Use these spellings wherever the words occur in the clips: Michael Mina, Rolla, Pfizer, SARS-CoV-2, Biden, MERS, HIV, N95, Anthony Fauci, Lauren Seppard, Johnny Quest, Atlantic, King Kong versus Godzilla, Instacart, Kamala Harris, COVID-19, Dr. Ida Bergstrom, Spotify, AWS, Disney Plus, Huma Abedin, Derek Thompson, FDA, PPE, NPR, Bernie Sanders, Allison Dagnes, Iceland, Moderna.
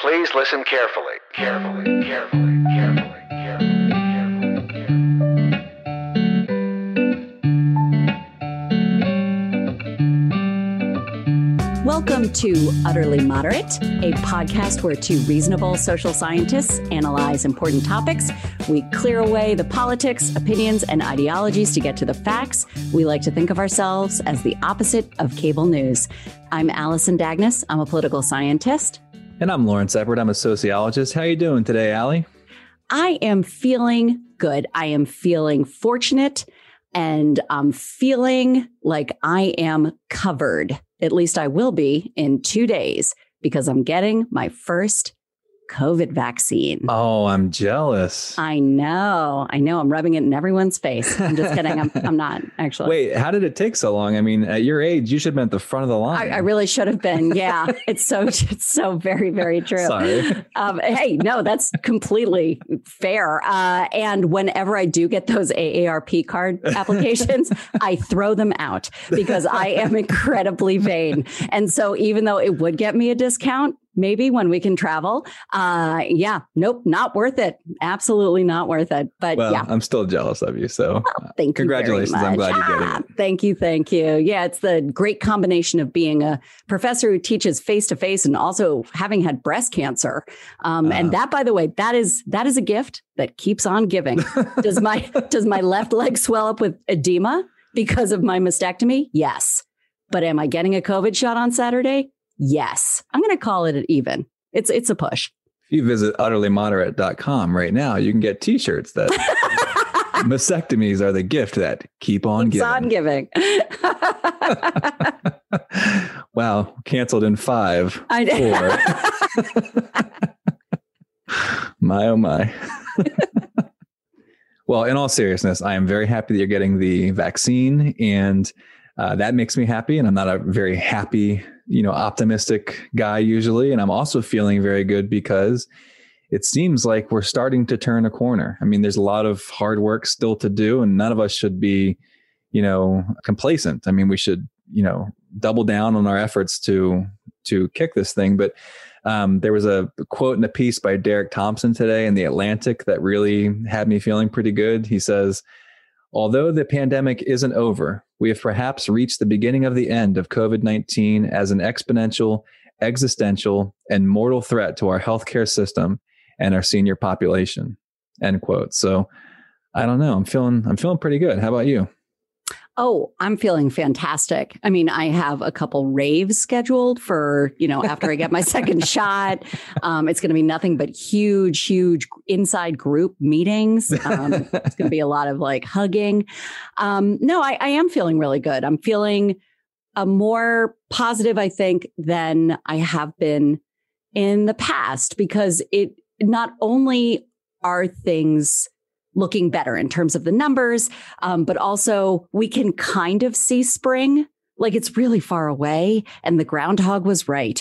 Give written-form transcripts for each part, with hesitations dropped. Please listen carefully. Carefully. Welcome to Utterly Moderate, a podcast where two reasonable social scientists analyze important topics. We clear away the politics, opinions, and ideologies to get to the facts. We like to think of ourselves as the opposite of cable news. I'm Allison Dagnes. I'm a political scientist. And I'm Lauren Seppard. I'm a sociologist. How are you doing today, Allie? I am feeling good. I am feeling fortunate, and I'm feeling like I am covered. At least I will be in 2 days because I'm getting my first COVID vaccine. Oh, I'm jealous. I know. I'm rubbing it in everyone's face. I'm just kidding. I'm not actually. Wait, how did it take so long? I mean, at your age, you should have been at the front of the line. I really should have been. Yeah. It's so very, very true. Sorry. Hey, no, that's completely fair. And whenever I do get those AARP card applications, I throw them out because I am incredibly vain. And so even though it would get me a discount, maybe when we can travel. Nope, not worth it. Absolutely not worth it. But well, yeah. I'm still jealous of you. So well, thank you. Congratulations. I'm glad you did it. Thank you. Yeah, it's the great combination of being a professor who teaches face to face and also having had breast cancer. And that, by the way, that is a gift that keeps on giving. Does my left leg swell up with edema because of my mastectomy? Yes. But am I getting a COVID shot on Saturday? Yes, I'm going to call it an even. It's a push. If you visit utterlymoderate.com right now, you can get T-shirts that mastectomies are the gift that keeps on giving. Wow. Canceled in 5, 4. My, oh, my. Well, in all seriousness, I am very happy that you're getting the vaccine, and that makes me happy. And I'm not a very happy, optimistic guy usually. And I'm also feeling very good because it seems like we're starting to turn a corner. I mean, there's a lot of hard work still to do, and none of us should be, complacent. I mean, we should, double down on our efforts to kick this thing. But there was a quote in a piece by Derek Thompson today in the Atlantic that really had me feeling pretty good. He says, "Although the pandemic isn't over, we have perhaps reached the beginning of the end of COVID-19 as an exponential, existential, and mortal threat to our healthcare system and our senior population," end quote. So I don't know. I'm feeling pretty good. How about you? Oh, I'm feeling fantastic. I mean, I have a couple raves scheduled for, after I get my second shot. It's going to be nothing but huge, huge inside group meetings. It's going to be a lot of hugging. No, I am feeling really good. I'm feeling more positive, I think, than I have been in the past, because it not only are things looking better in terms of the numbers, but also we can kind of see spring. Like, it's really far away, and the groundhog was right.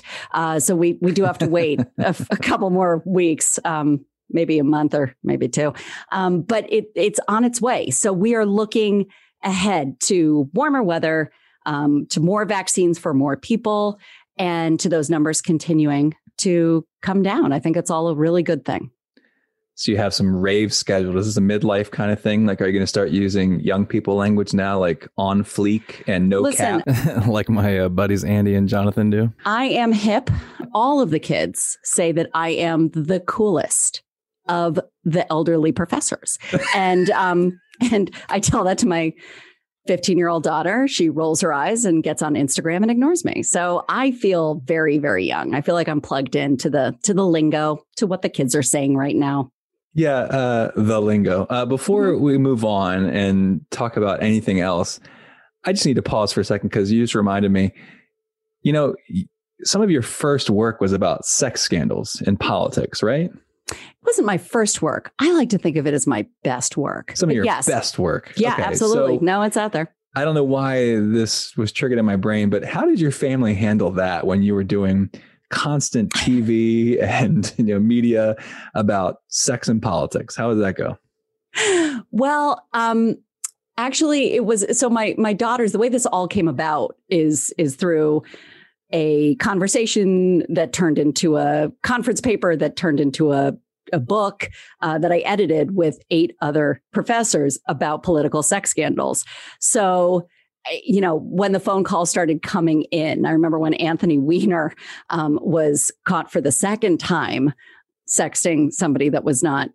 So we do have to wait a couple more weeks, maybe a month or maybe two. But it's on its way. So we are looking ahead to warmer weather, to more vaccines for more people, and to those numbers continuing to come down. I think it's all a really good thing. So you have some rave scheduled. Is this a midlife kind of thing? Like, are you going to start using young people language now, like on fleek and no cap, like my buddies Andy and Jonathan do? I am hip. All of the kids say that I am the coolest of the elderly professors. And I tell that to my 15-year-old daughter. She rolls her eyes and gets on Instagram and ignores me. So I feel very, very young. I feel like I'm plugged into the lingo, to what the kids are saying right now. Yeah, the lingo. Before we move on and talk about anything else, I just need to pause for a second because you just reminded me, some of your first work was about sex scandals in politics, right? It wasn't my first work. I like to think of it as my best work. Some of your best work. Yeah, okay, absolutely. So, no, it's out there. I don't know why this was triggered in my brain, but how did your family handle that when you were doing constant TV and media about sex and politics? How did that go? Well, actually, it was so my daughters. The way this all came about is through a conversation that turned into a conference paper that turned into a book that I edited with 8 other professors about political sex scandals. So, you know, when the phone calls started coming in, I remember when Anthony Weiner was caught for the second time sexting somebody that was not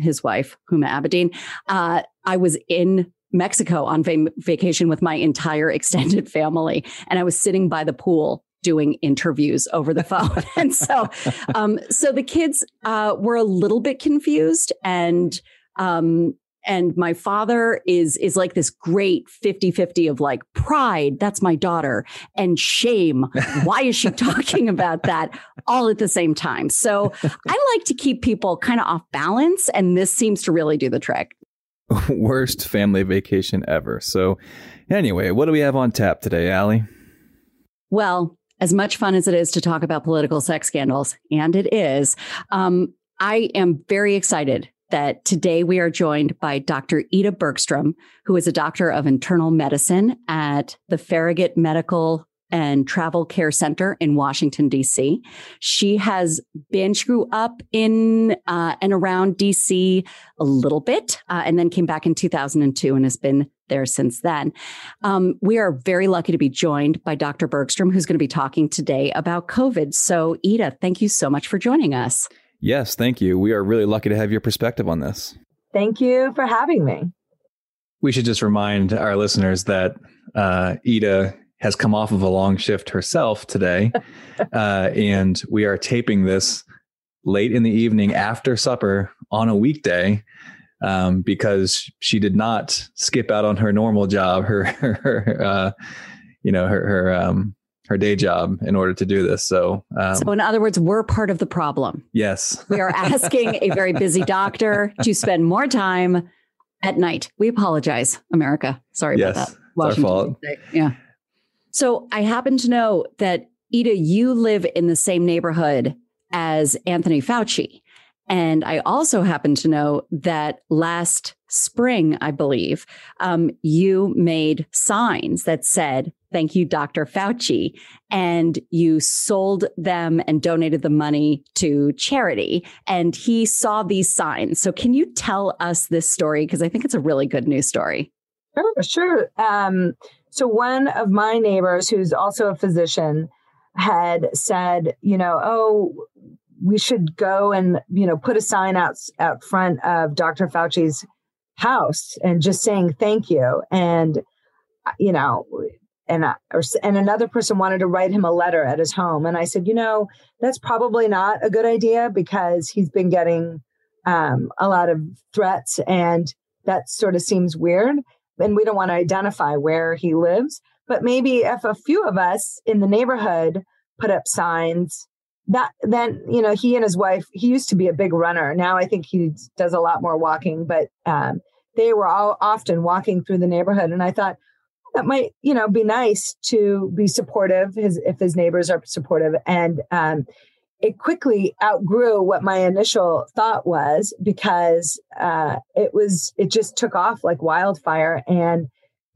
his wife, Huma Abedin. I was in Mexico on vacation with my entire extended family, and I was sitting by the pool doing interviews over the phone. And so the kids were a little bit confused. And my father is like this great 50-50 of like pride, that's my daughter, and shame, why is she talking about that, all at the same time? So I like to keep people kind of off balance, and this seems to really do the trick. Worst family vacation ever. So anyway, what do we have on tap today, Allie? Well, as much fun as it is to talk about political sex scandals, and it is, I am very excited that today we are joined by Dr. Ida Bergstrom, who is a doctor of internal medicine at the Farragut Medical and Travel Care Center in Washington, D.C. She grew up in and around D.C. a little bit, and then came back in 2002 and has been there since then. We are very lucky to be joined by Dr. Bergstrom, who's going to be talking today about COVID. So, Ida, thank you so much for joining us. Yes, thank you. We are really lucky to have your perspective on this. Thank you for having me. We should just remind our listeners that Ida has come off of a long shift herself today. And we are taping this late in the evening after supper on a weekday because she did not skip out on her normal job, her day job in order to do this. So in other words, we're part of the problem. Yes. We are asking a very busy doctor to spend more time at night. We apologize, America. Sorry about that. Washington, it's our fault. Yeah. So I happen to know that, Ida, you live in the same neighborhood as Anthony Fauci. And I also happen to know that last spring, I believe, you made signs that said, "Thank you, Dr. Fauci." And you sold them and donated the money to charity. And he saw these signs. So can you tell us this story? Because I think it's a really good news story. Sure. So one of my neighbors, who's also a physician, had said, oh, we should go and, put a sign out front of Dr. Fauci's house and just saying thank you. And, and another person wanted to write him a letter at his home. And I said, that's probably not a good idea because he's been getting a lot of threats, and that sort of seems weird. And we don't want to identify where he lives, but maybe if a few of us in the neighborhood put up signs that then, he and his wife, he used to be a big runner. Now I think he does a lot more walking, but they were all often walking through the neighborhood. And I thought that might, be nice to be supportive if his neighbors are supportive. And it quickly outgrew what my initial thought was, because it just took off like wildfire, and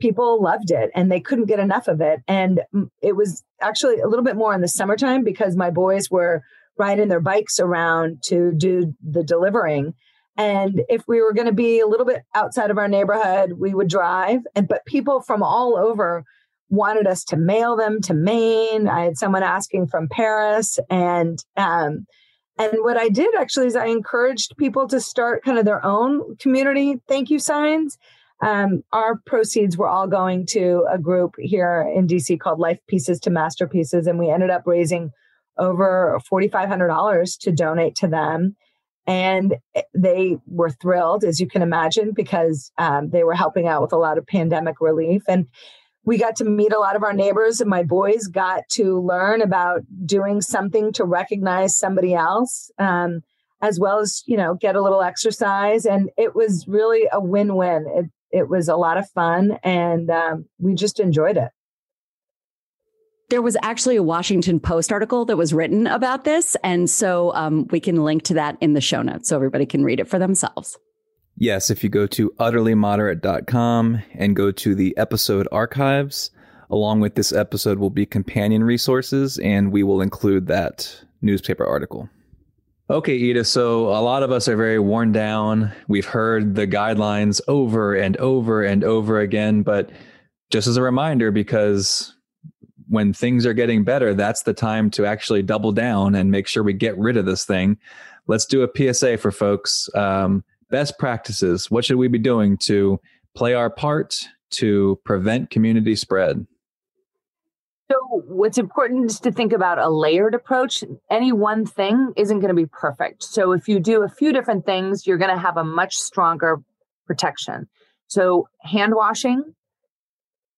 people loved it and they couldn't get enough of it. And it was actually a little bit more in the summertime because my boys were riding their bikes around to do the delivering. And if we were going to be a little bit outside of our neighborhood, we would drive. But people from all over wanted us to mail them to Maine. I had someone asking from Paris. And what I did actually is I encouraged people to start kind of their own community thank you signs. Our proceeds were all going to a group here in DC called Life Pieces to Masterpieces. And we ended up raising over $4,500 to donate to them. And they were thrilled, as you can imagine, because they were helping out with a lot of pandemic relief. And we got to meet a lot of our neighbors, and my boys got to learn about doing something to recognize somebody else, as well as, get a little exercise. And it was really a win-win. It was a lot of fun, and we just enjoyed it. There was actually a Washington Post article that was written about this. And so we can link to that in the show notes so everybody can read it for themselves. Yes, if you go to utterlymoderate.com and go to the episode archives, Along with this episode will be companion resources, and we will include that newspaper article. Okay, Ida, so a lot of us are very worn down. We've heard the guidelines over and over and over again, but just as a reminder, because when things are getting better, that's the time to actually double down and make sure we get rid of this thing. Let's do a PSA for folks. Best practices. What should we be doing to play our part to prevent community spread? So what's important is to think about a layered approach. Any one thing isn't going to be perfect. So if you do a few different things, you're going to have a much stronger protection. So hand washing,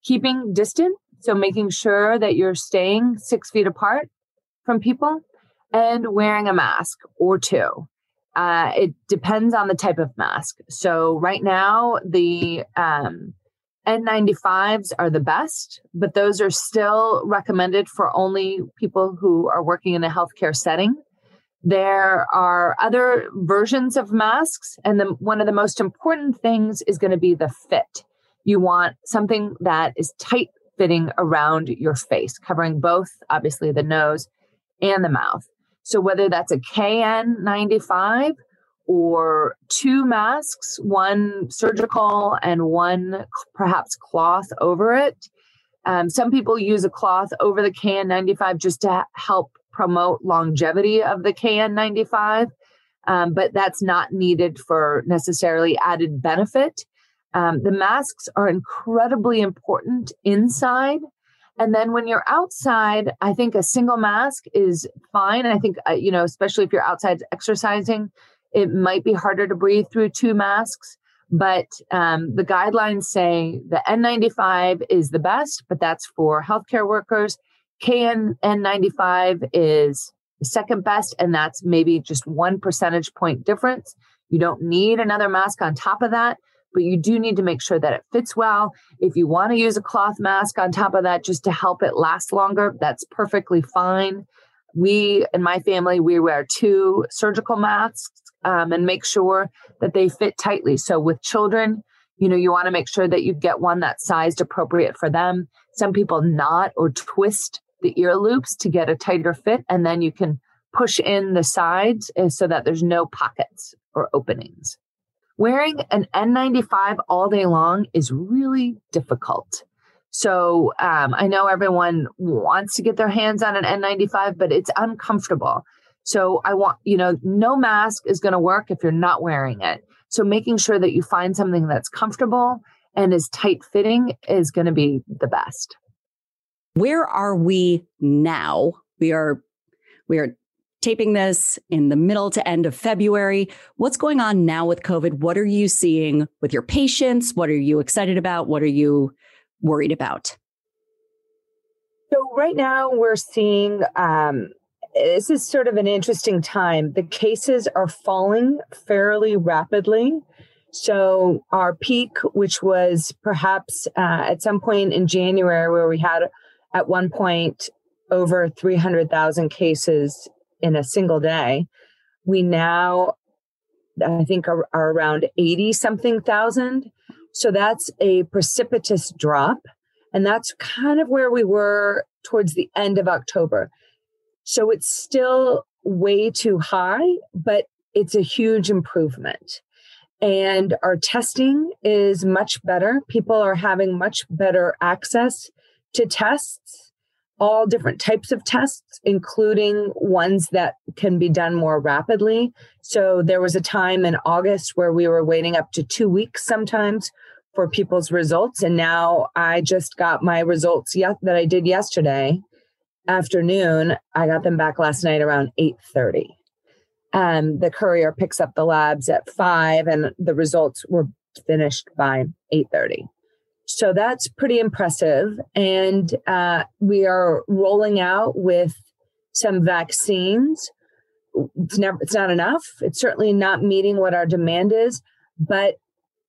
keeping distance, so making sure that you're staying 6 feet apart from people, and wearing a mask or two. It depends on the type of mask. So right now, the N95s are the best, but those are still recommended for only people who are working in a healthcare setting. There are other versions of masks, and one of the most important things is going to be the fit. You want something that is tight fitting around your face, covering both, obviously, the nose and the mouth. So whether that's a KN95 or two masks, one surgical and one perhaps cloth over it. Some people use a cloth over the KN95 just to help promote longevity of the KN95, but that's not needed for necessarily added benefit. The masks are incredibly important inside. And then when you're outside, I think a single mask is fine. I think, especially if you're outside exercising, it might be harder to breathe through two masks. But the guidelines say the N95 is the best, but that's for healthcare workers. KN95 is the second best, and that's maybe just 1 percentage point difference. You don't need another mask on top of that, but you do need to make sure that it fits well. If you want to use a cloth mask on top of that just to help it last longer, that's perfectly fine. We, in my family, we wear two surgical masks and make sure that they fit tightly. So with children, you want to make sure that you get one that's sized appropriate for them. Some people knot or twist the ear loops to get a tighter fit, and then you can push in the sides so that there's no pockets or openings. Wearing an N95 all day long is really difficult. So I know everyone wants to get their hands on an N95, but it's uncomfortable. So no mask is going to work if you're not wearing it. So making sure that you find something that's comfortable and is tight fitting is going to be the best. Where are we now? We are taping this in the middle to end of February. What's going on now with COVID? What are you seeing with your patients? What are you excited about? What are you worried about? So right now we're seeing, this is sort of an interesting time. The cases are falling fairly rapidly. So our peak, which was perhaps at some point in January, where we had at one point over 300,000 cases in a single day, we now, I think, are around 80 something thousand. So that's a precipitous drop. And that's kind of where we were towards the end of October. So it's still way too high, but it's a huge improvement. And our testing is much better. People are having much better access to tests, all different types of tests, including ones that can be done more rapidly. So there was a time in August where we were waiting up to 2 weeks sometimes for people's results. And now I just got my results that I did yesterday afternoon. I got them back last night around 8:30. The courier picks up the labs at 5:00 and the results were finished by 8:30. So that's pretty impressive. And we are rolling out with some vaccines. It's not enough. It's certainly not meeting what our demand is, but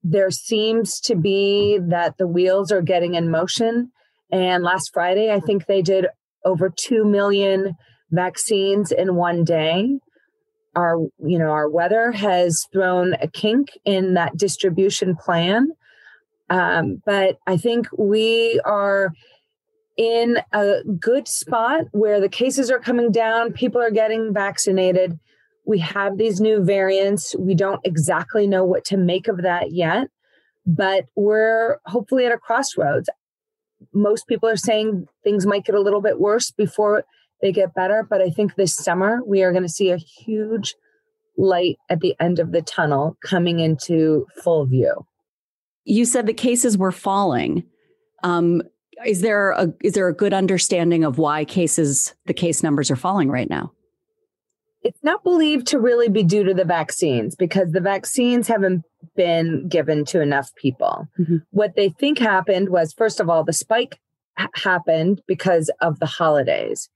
there seems to be that the wheels are getting in motion. And last Friday, I think they did over 2 million vaccines in one day. Our weather has thrown a kink in that distribution plan. But I think we are in a good spot where the cases are coming down, people are getting vaccinated. We have these new variants. We don't exactly know what to make of that yet, but we're hopefully at a crossroads. Most people are saying things might get a little bit worse before they get better, but I think this summer we are going to see a huge light at the end of the tunnel coming into full view. You said the cases were falling. Is there a good understanding of why the case numbers are falling right now? It's not believed to really be due to the vaccines because the vaccines haven't been given to enough people. Mm-hmm. What they think happened was, first of all, the spike happened because of the holidays.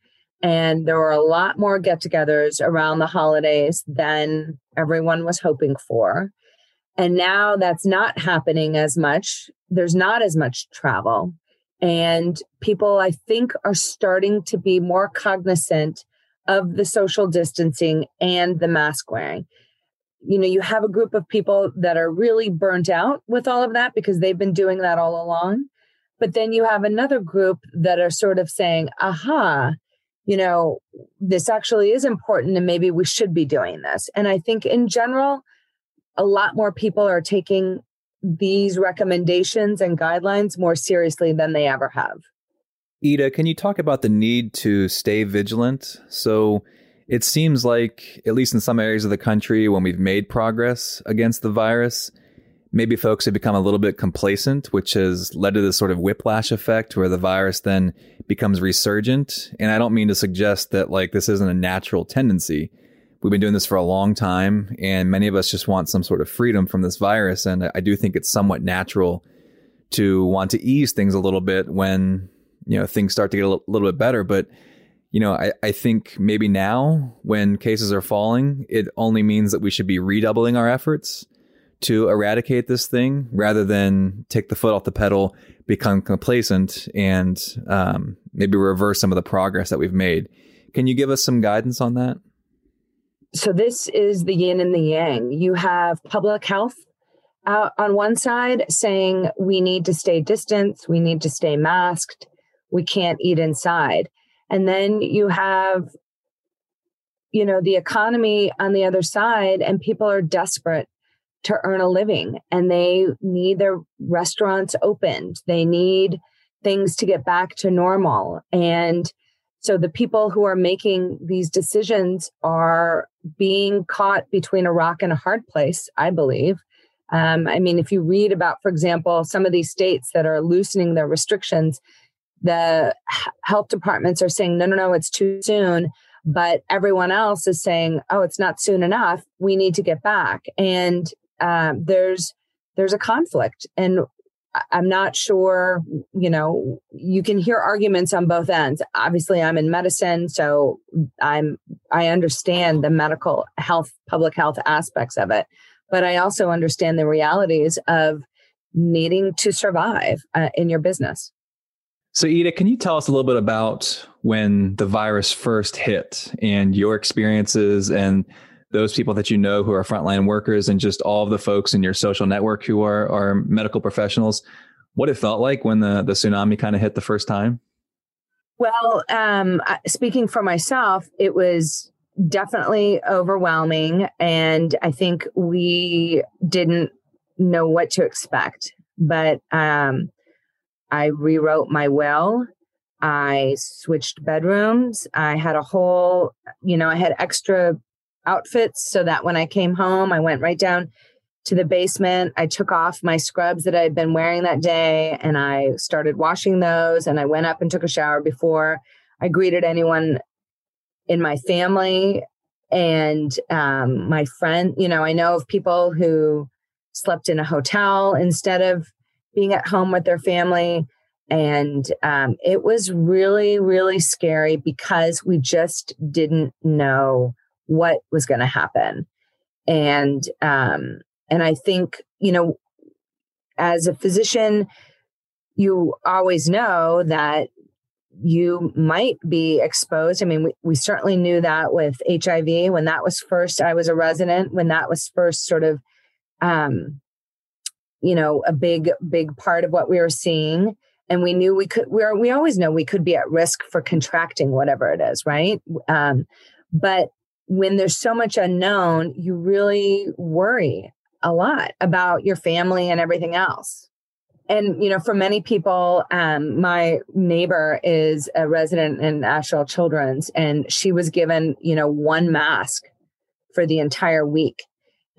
And there were a lot more get-togethers around the holidays than everyone was hoping for. And now that's not happening as much. There's not as much travel. And people, I think, are starting to be more cognizant of the social distancing and the mask wearing. You know, you have a group of people that are really burnt out with all of that because they've been doing that all along. But then you have another group that are sort of saying, aha, you know, this actually is important and maybe we should be doing this. And I think in general, a lot more people are taking these recommendations and guidelines more seriously than they ever have. Ida, can you talk about the need to stay vigilant? So it seems like, at least in some areas of the country, when we've made progress against the virus, maybe folks have become a little bit complacent, which has led to this sort of whiplash effect where the virus then becomes resurgent. And I don't mean to suggest that like this isn't a natural tendency. We've been doing this for a long time, and many of us just want some sort of freedom from this virus. And I do think it's somewhat natural to want to ease things a little bit when, you know, things start to get a little bit better. But, you know, I think maybe now when cases are falling, it only means that we should be redoubling our efforts to eradicate this thing rather than take the foot off the pedal, become complacent, and maybe reverse some of the progress that we've made. Can you give us some guidance on that? So this is the yin and the yang. You have public health on one side saying we need to stay distanced, we need to stay masked, we can't eat inside. And then you have, you know, the economy on the other side, and people are desperate to earn a living and they need their restaurants opened. They need things to get back to normal. And so the people who are making these decisions are being caught between a rock and a hard place, I believe. I mean, if you read about, for example, some of these states that are loosening their restrictions, the health departments are saying, no, it's too soon. But everyone else is saying, oh, it's not soon enough. We need to get back. And there's a conflict. And I'm not sure, you know, you can hear arguments on both ends. Obviously, I'm in medicine, so I understand the medical health, public health aspects of it. But I also understand the realities of needing to survive in your business. So, Ida, can you tell us a little bit about when the virus first hit and your experiences and those people that you know who are frontline workers and just all of the folks in your social network who are medical professionals, what it felt like when the tsunami kind of hit the first time? Well, speaking for myself, it was definitely overwhelming. And I think we didn't know what to expect. But I rewrote my will. I switched bedrooms. I had a whole, you know, I had extra outfits so that when I came home, I went right down to the basement. I took off my scrubs that I had been wearing that day and I started washing those. And I went up and took a shower before I greeted anyone in my family and my friend. You know, I know of people who slept in a hotel instead of being at home with their family. And it was really, really scary because we just didn't know what was going to happen. And I think, you know, as a physician, you always know that you might be exposed. I mean, we certainly knew that with HIV when that was first, I was a resident, when that was first sort of, you know, a big part of what we were seeing. And we knew we could, we always know we could be at risk for contracting whatever it is, right? But when there's so much unknown, you really worry a lot about your family and everything else. And, you know, for many people, my neighbor is a resident in Asheville Children's, and she was given, you know, one mask for the entire week.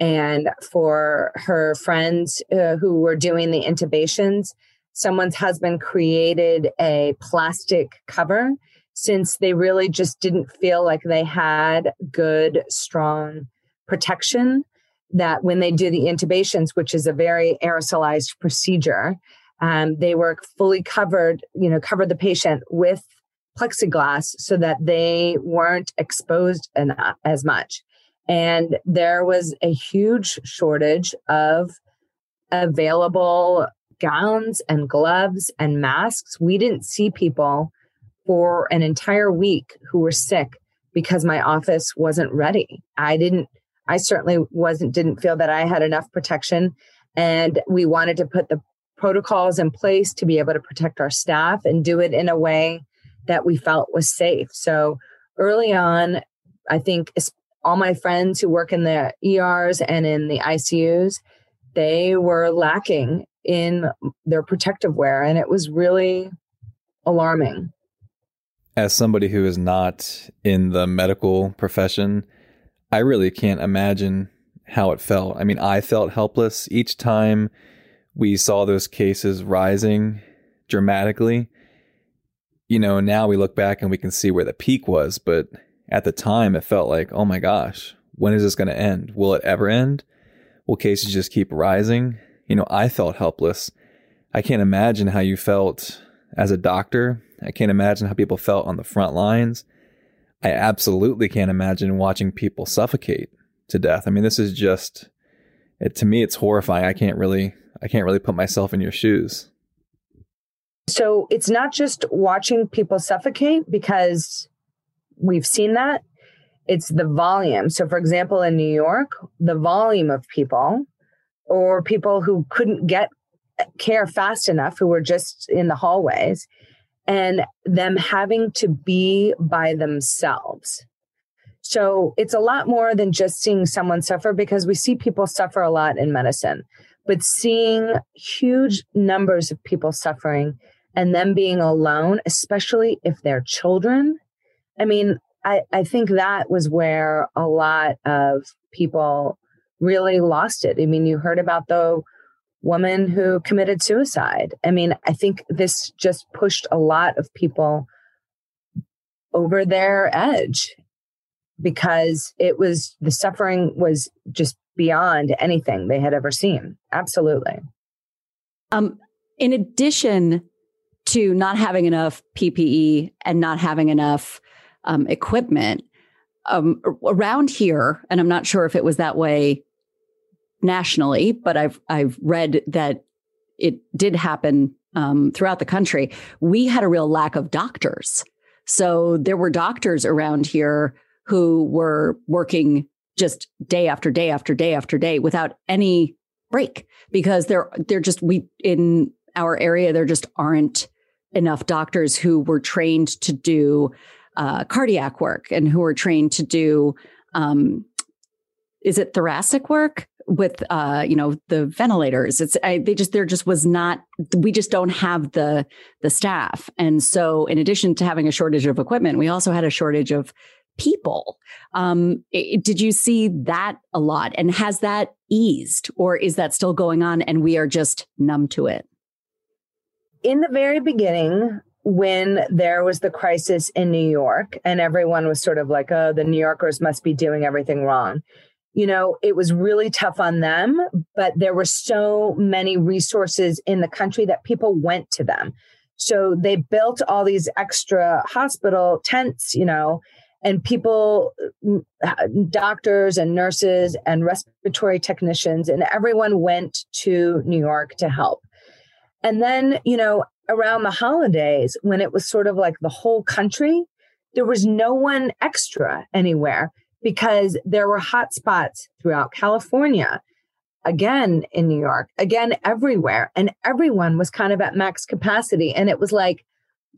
And for her friends who were doing the intubations, someone's husband created a plastic cover since they really just didn't feel like they had good, strong protection that when they do the intubations, which is a very aerosolized procedure, they were fully covered, you know, covered the patient with plexiglass so that they weren't exposed enough, as much. And there was a huge shortage of available gowns and gloves and masks. We didn't see people for an entire week who were sick because my office wasn't ready. I certainly didn't feel that I had enough protection, and we wanted to put the protocols in place to be able to protect our staff and do it in a way that we felt was safe. So early on, I think all my friends who work in the ERs and in the ICUs, they were lacking in their protective wear. And it was really alarming. As somebody who is not in the medical profession, I really can't imagine how it felt. I mean, I felt helpless each time we saw those cases rising dramatically. You know, now we look back and we can see where the peak was, but at the time it felt like, oh my gosh, when is this going to end? Will it ever end? Will cases just keep rising? You know, I felt helpless. I can't imagine how you felt as a doctor. I can't imagine how people felt on the front lines. I absolutely can't imagine watching people suffocate to death. I mean, this is just, to me, it's horrifying. I can't really put myself in your shoes. So it's not just watching people suffocate, because we've seen that. It's the volume. So, for example, in New York, the volume of people, or people who couldn't get care fast enough, who were just in the hallways, and them having to be by themselves. So it's a lot more than just seeing someone suffer, because we see people suffer a lot in medicine, but seeing huge numbers of people suffering and them being alone, especially if they're children. I mean, I think that was where a lot of people really lost it. I mean, you heard about the woman who committed suicide. I mean, I think this just pushed a lot of people over their edge, because it was, the suffering was just beyond anything they had ever seen. Absolutely. In addition to not having enough PPE and not having enough equipment, around here, and I'm not sure if it was that way nationally, but I've read that it did happen throughout the country. We had a real lack of doctors. So there were doctors around here who were working just day after day after day after day without any break, because in our area, there just aren't enough doctors who were trained to do cardiac work and who are trained to do, is it thoracic work with, the ventilators? We just don't have the staff. And so in addition to having a shortage of equipment, we also had a shortage of people. Did you see that a lot? And has that eased, or is that still going on and we are just numb to it? In the very beginning, when there was the crisis in New York and everyone was sort of like, oh, the New Yorkers must be doing everything wrong. You know, it was really tough on them, but there were so many resources in the country that people went to them. So they built all these extra hospital tents, you know, and people, doctors and nurses and respiratory technicians, and everyone went to New York to help. And then, you know, around the holidays, when it was sort of like the whole country, there was no one extra anywhere because there were hot spots throughout California. again in New York, again everywhere. And everyone was kind of at max capacity. And it was like,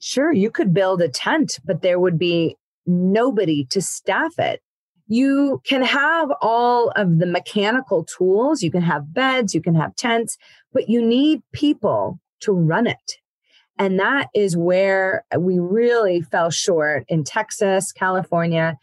sure, you could build a tent, but there would be nobody to staff it. You can have all of the mechanical tools. You can have beds, you can have tents, but you need people to run it. And that is where we really fell short in Texas, California.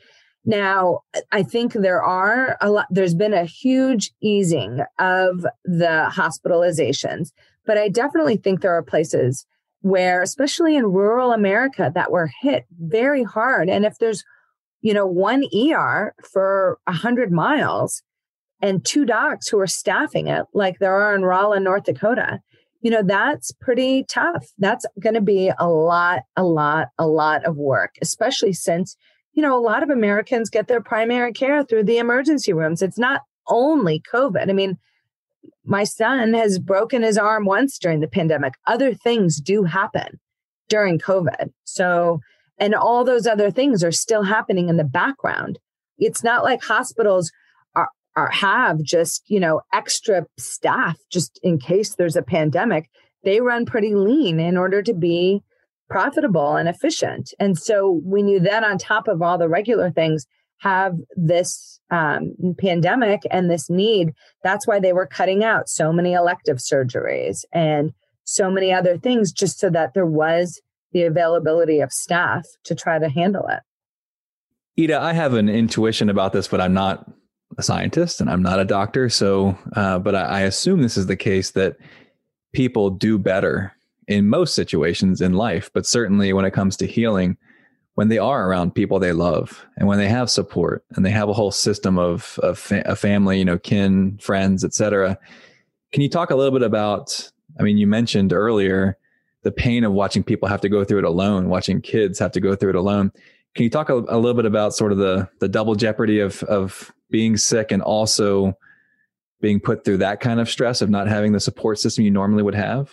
Now, I think there's been a huge easing of the hospitalizations, but I definitely think there are places where, especially in rural America, that were hit very hard. And if there's, one ER for 100 miles and two docs who are staffing it, like there are in Rolla, North Dakota, that's pretty tough. That's going to be a lot of work, especially since, a lot of Americans get their primary care through the emergency rooms. It's not only COVID. I mean, my son has broken his arm once during the pandemic. Other things do happen during COVID. So, and all those other things are still happening in the background. It's not like hospitals have just, extra staff just in case there's a pandemic. They run pretty lean in order to be profitable and efficient. And so when you then, on top of all the regular things, have this pandemic and this need, that's why they were cutting out so many elective surgeries and so many other things, just so that there was the availability of staff to try to handle it. Ida, I have an intuition about this, but I'm not a scientist and I'm not a doctor. So, but I assume this is the case, that people do better in most situations in life, but certainly when it comes to healing, when they are around people they love and when they have support and they have a whole system of family, kin, friends, et cetera. Can you talk a little bit about, you mentioned earlier the pain of watching people have to go through it alone, watching kids have to go through it alone. Can you talk a little bit about sort of the double jeopardy of being sick and also being put through that kind of stress of not having the support system you normally would have?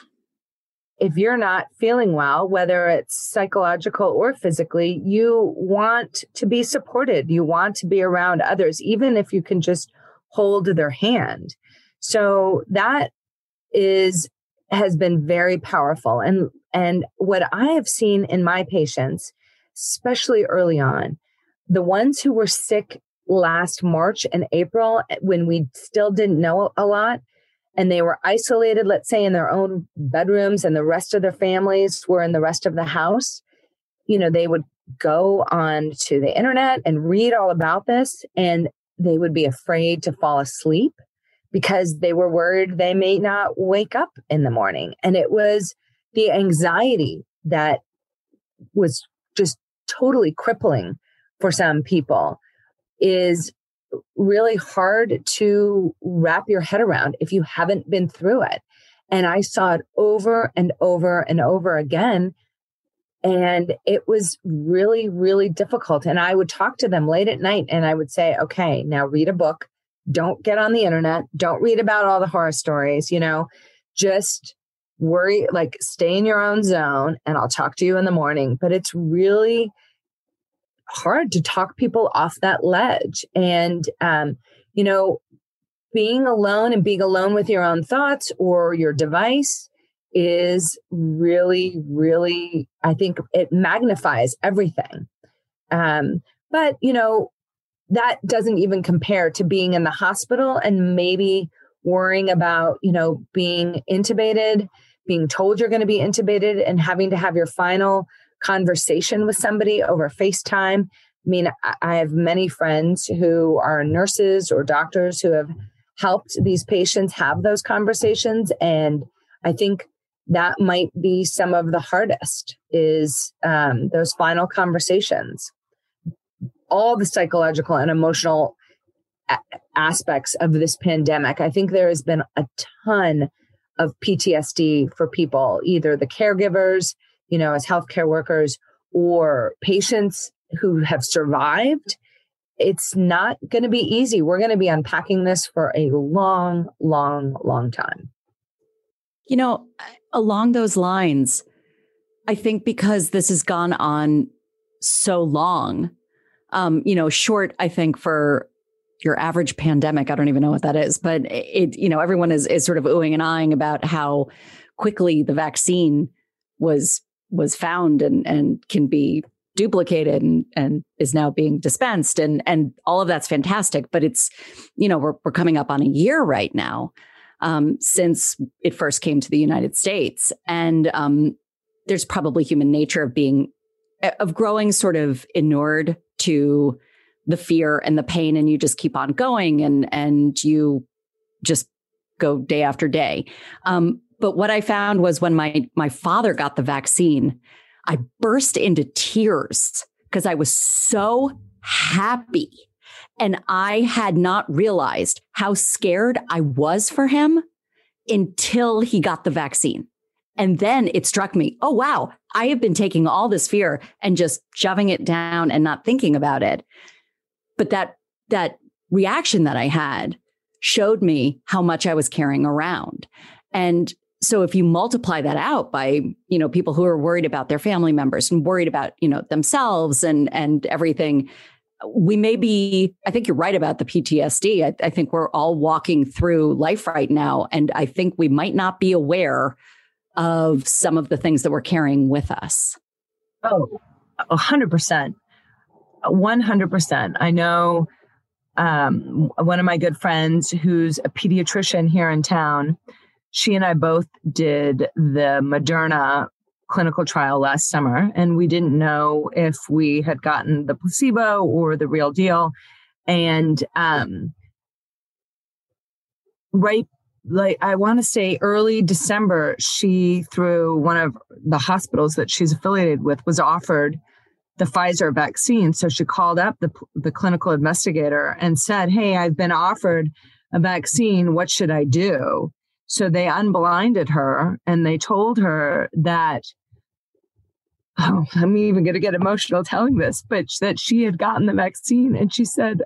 If you're not feeling well, whether it's psychological or physically, you want to be supported. You want to be around others, even if you can just hold their hand. So that has been very powerful. And what I have seen in my patients, especially early on, the ones who were sick last March and April, when we still didn't know a lot, and they were isolated, let's say, in their own bedrooms, and the rest of their families were in the rest of the house, they would go on to the internet and read all about this, and they would be afraid to fall asleep because they were worried they may not wake up in the morning. And it was the anxiety that was just totally crippling for some people, is really hard to wrap your head around if you haven't been through it. And I saw it over and over and over again. And it was really, really difficult. And I would talk to them late at night and I would say, okay, now read a book. Don't get on the internet. Don't read about all the horror stories, just worry, like stay in your own zone, and I'll talk to you in the morning. But it's really hard to talk people off that ledge. And, being alone with your own thoughts or your device is really, really, I think it magnifies everything. But that doesn't even compare to being in the hospital and maybe worrying about, being intubated, being told you're going to be intubated, and having to have your final conversation with somebody over FaceTime. I have many friends who are nurses or doctors who have helped these patients have those conversations. And I think that might be some of the hardest, is those final conversations. All the psychological and emotional aspects of this pandemic. I think there has been a ton of PTSD for people, either the caregivers, as healthcare workers, or patients who have survived. It's not going to be easy. We're going to be unpacking this for a long, long, long time. Along those lines, I think because this has gone on so long, short, I think, for your average pandemic. I don't even know what that is, but it, you know, everyone is sort of oohing and eyeing about how quickly the vaccine was found and can be duplicated and is now being dispensed. And all of that's fantastic, but it's, you know, we're coming up on a year right now since it first came to the United States. And there's probably human nature of growing sort of inured to the fear and the pain, and you just keep on going and you just go day after day. But what I found was when my father got the vaccine, I burst into tears because I was so happy, and I had not realized how scared I was for him until he got the vaccine. And then it struck me, oh, wow, I have been taking all this fear and just shoving it down and not thinking about it. But that reaction that I had showed me how much I was carrying around. And so if you multiply that out by, you know, people who are worried about their family members and worried about, you know, themselves and everything, we may be, I think you're right about the PTSD. I think we're all walking through life right now. And I think we might not be aware of some of the things that we're carrying with us. Oh, 100%. 100%. I know one of my good friends who's a pediatrician here in town, she and I both did the Moderna clinical trial last summer, and we didn't know if we had gotten the placebo or the real deal. And I want to say early December, she, through one of the hospitals that she's affiliated with, was offered the Pfizer vaccine. So she called up the clinical investigator and said, "Hey, I've been offered a vaccine. What should I do?" So they unblinded her and they told her that, oh, I'm even going to get emotional telling this, but that she had gotten the vaccine. And she said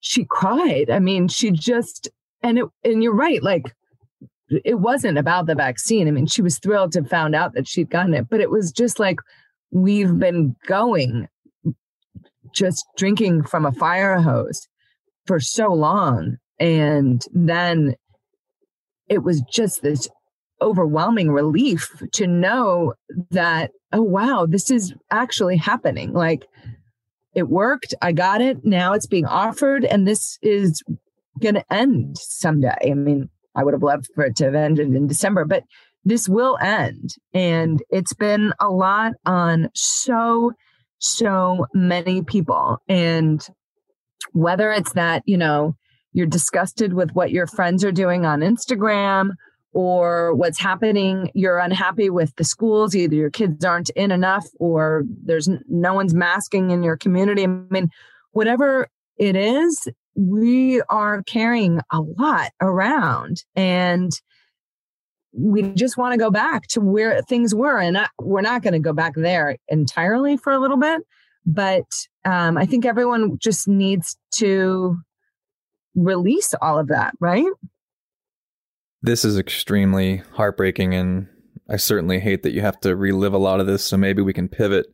she cried. I mean, she just, and you're right, like it wasn't about the vaccine. I mean, she was thrilled to find out that she'd gotten it, but it was just like, we've been going, just drinking from a fire hose for so long. And then it was just this overwhelming relief to know that, oh, wow, this is actually happening. Like, it worked. I got it. Now it's being offered. And this is going to end someday. I mean, I would have loved for it to have ended in December, but this will end. And it's been a lot on so many people. And whether it's that, you know, you're disgusted with what your friends are doing on Instagram or what's happening. You're unhappy with the schools. Either your kids aren't in enough or there's no one's masking in your community. I mean, whatever it is, we are carrying a lot around, and we just want to go back to where things were. And we're not going to go back there entirely for a little bit, but I think everyone just needs to release all of that, right? This is extremely heartbreaking, and I certainly hate that you have to relive a lot of this. So maybe we can pivot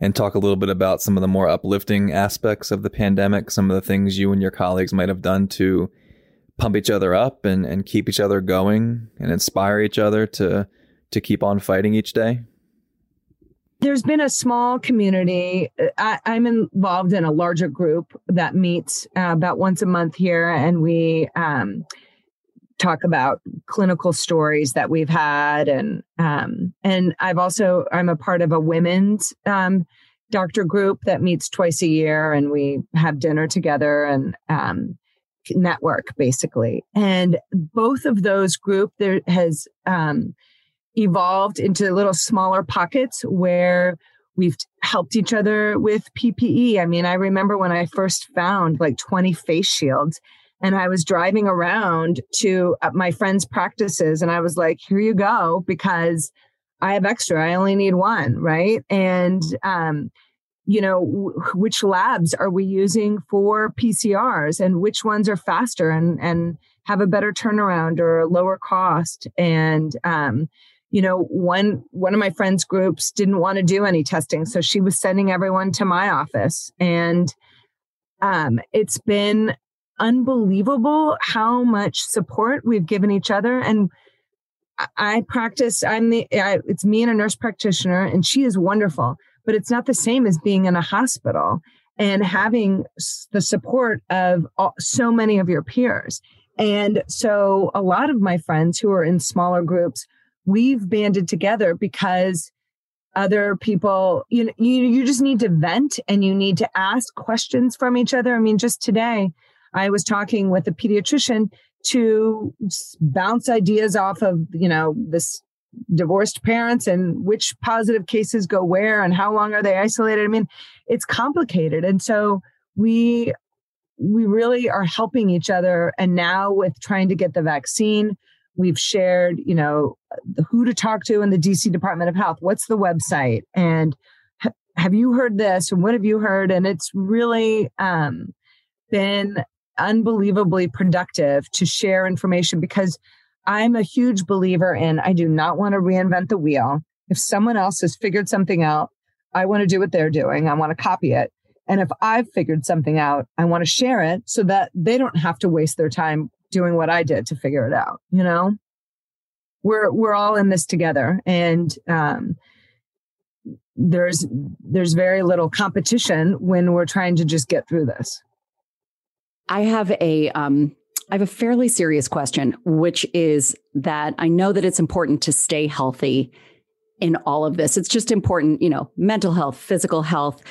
and talk a little bit about some of the more uplifting aspects of the pandemic, some of the things you and your colleagues might have done to pump each other up and keep each other going and inspire each other to keep on fighting each day. There's been a small community. I'm involved in a larger group that meets about once a month here. And we talk about clinical stories that we've had. And I'm a part of a women's doctor group that meets twice a year, and we have dinner together and network basically. And both of those groups, there has evolved into little smaller pockets where we've helped each other with PPE. I mean, I remember when I first found like 20 face shields, and I was driving around to my friends' practices, and I was like, here you go, because I have extra. I only need one, right? And, you know, which labs are we using for PCRs, and which ones are faster and have a better turnaround or a lower cost? And, you know, one of my friends' groups didn't want to do any testing, so she was sending everyone to my office. And it's been unbelievable how much support we've given each other. And I practice, it's me and a nurse practitioner, and she is wonderful, but it's not the same as being in a hospital and having the support of so many of your peers. And so a lot of my friends who are in smaller groups, we've banded together because other people, you just need to vent and you need to ask questions from each other. I mean, just today, I was talking with a pediatrician to bounce ideas off of, this divorced parents and which positive cases go where and how long are they isolated. I mean, it's complicated. And so we really are helping each other. And now with trying to get the vaccine, we've shared, who to talk to in the DC Department of Health. What's the website? And have you heard this? And what have you heard? And it's really been unbelievably productive to share information, because I'm a huge believer in, I do not want to reinvent the wheel. If someone else has figured something out, I want to do what they're doing. I want to copy it. And if I've figured something out, I want to share it so that they don't have to waste their time doing what I did to figure it out. We're all in this together, and there's very little competition when we're trying to just get through this. I have a fairly serious question, which is that I know that it's important to stay healthy in all of this. It's just important, mental health, physical health.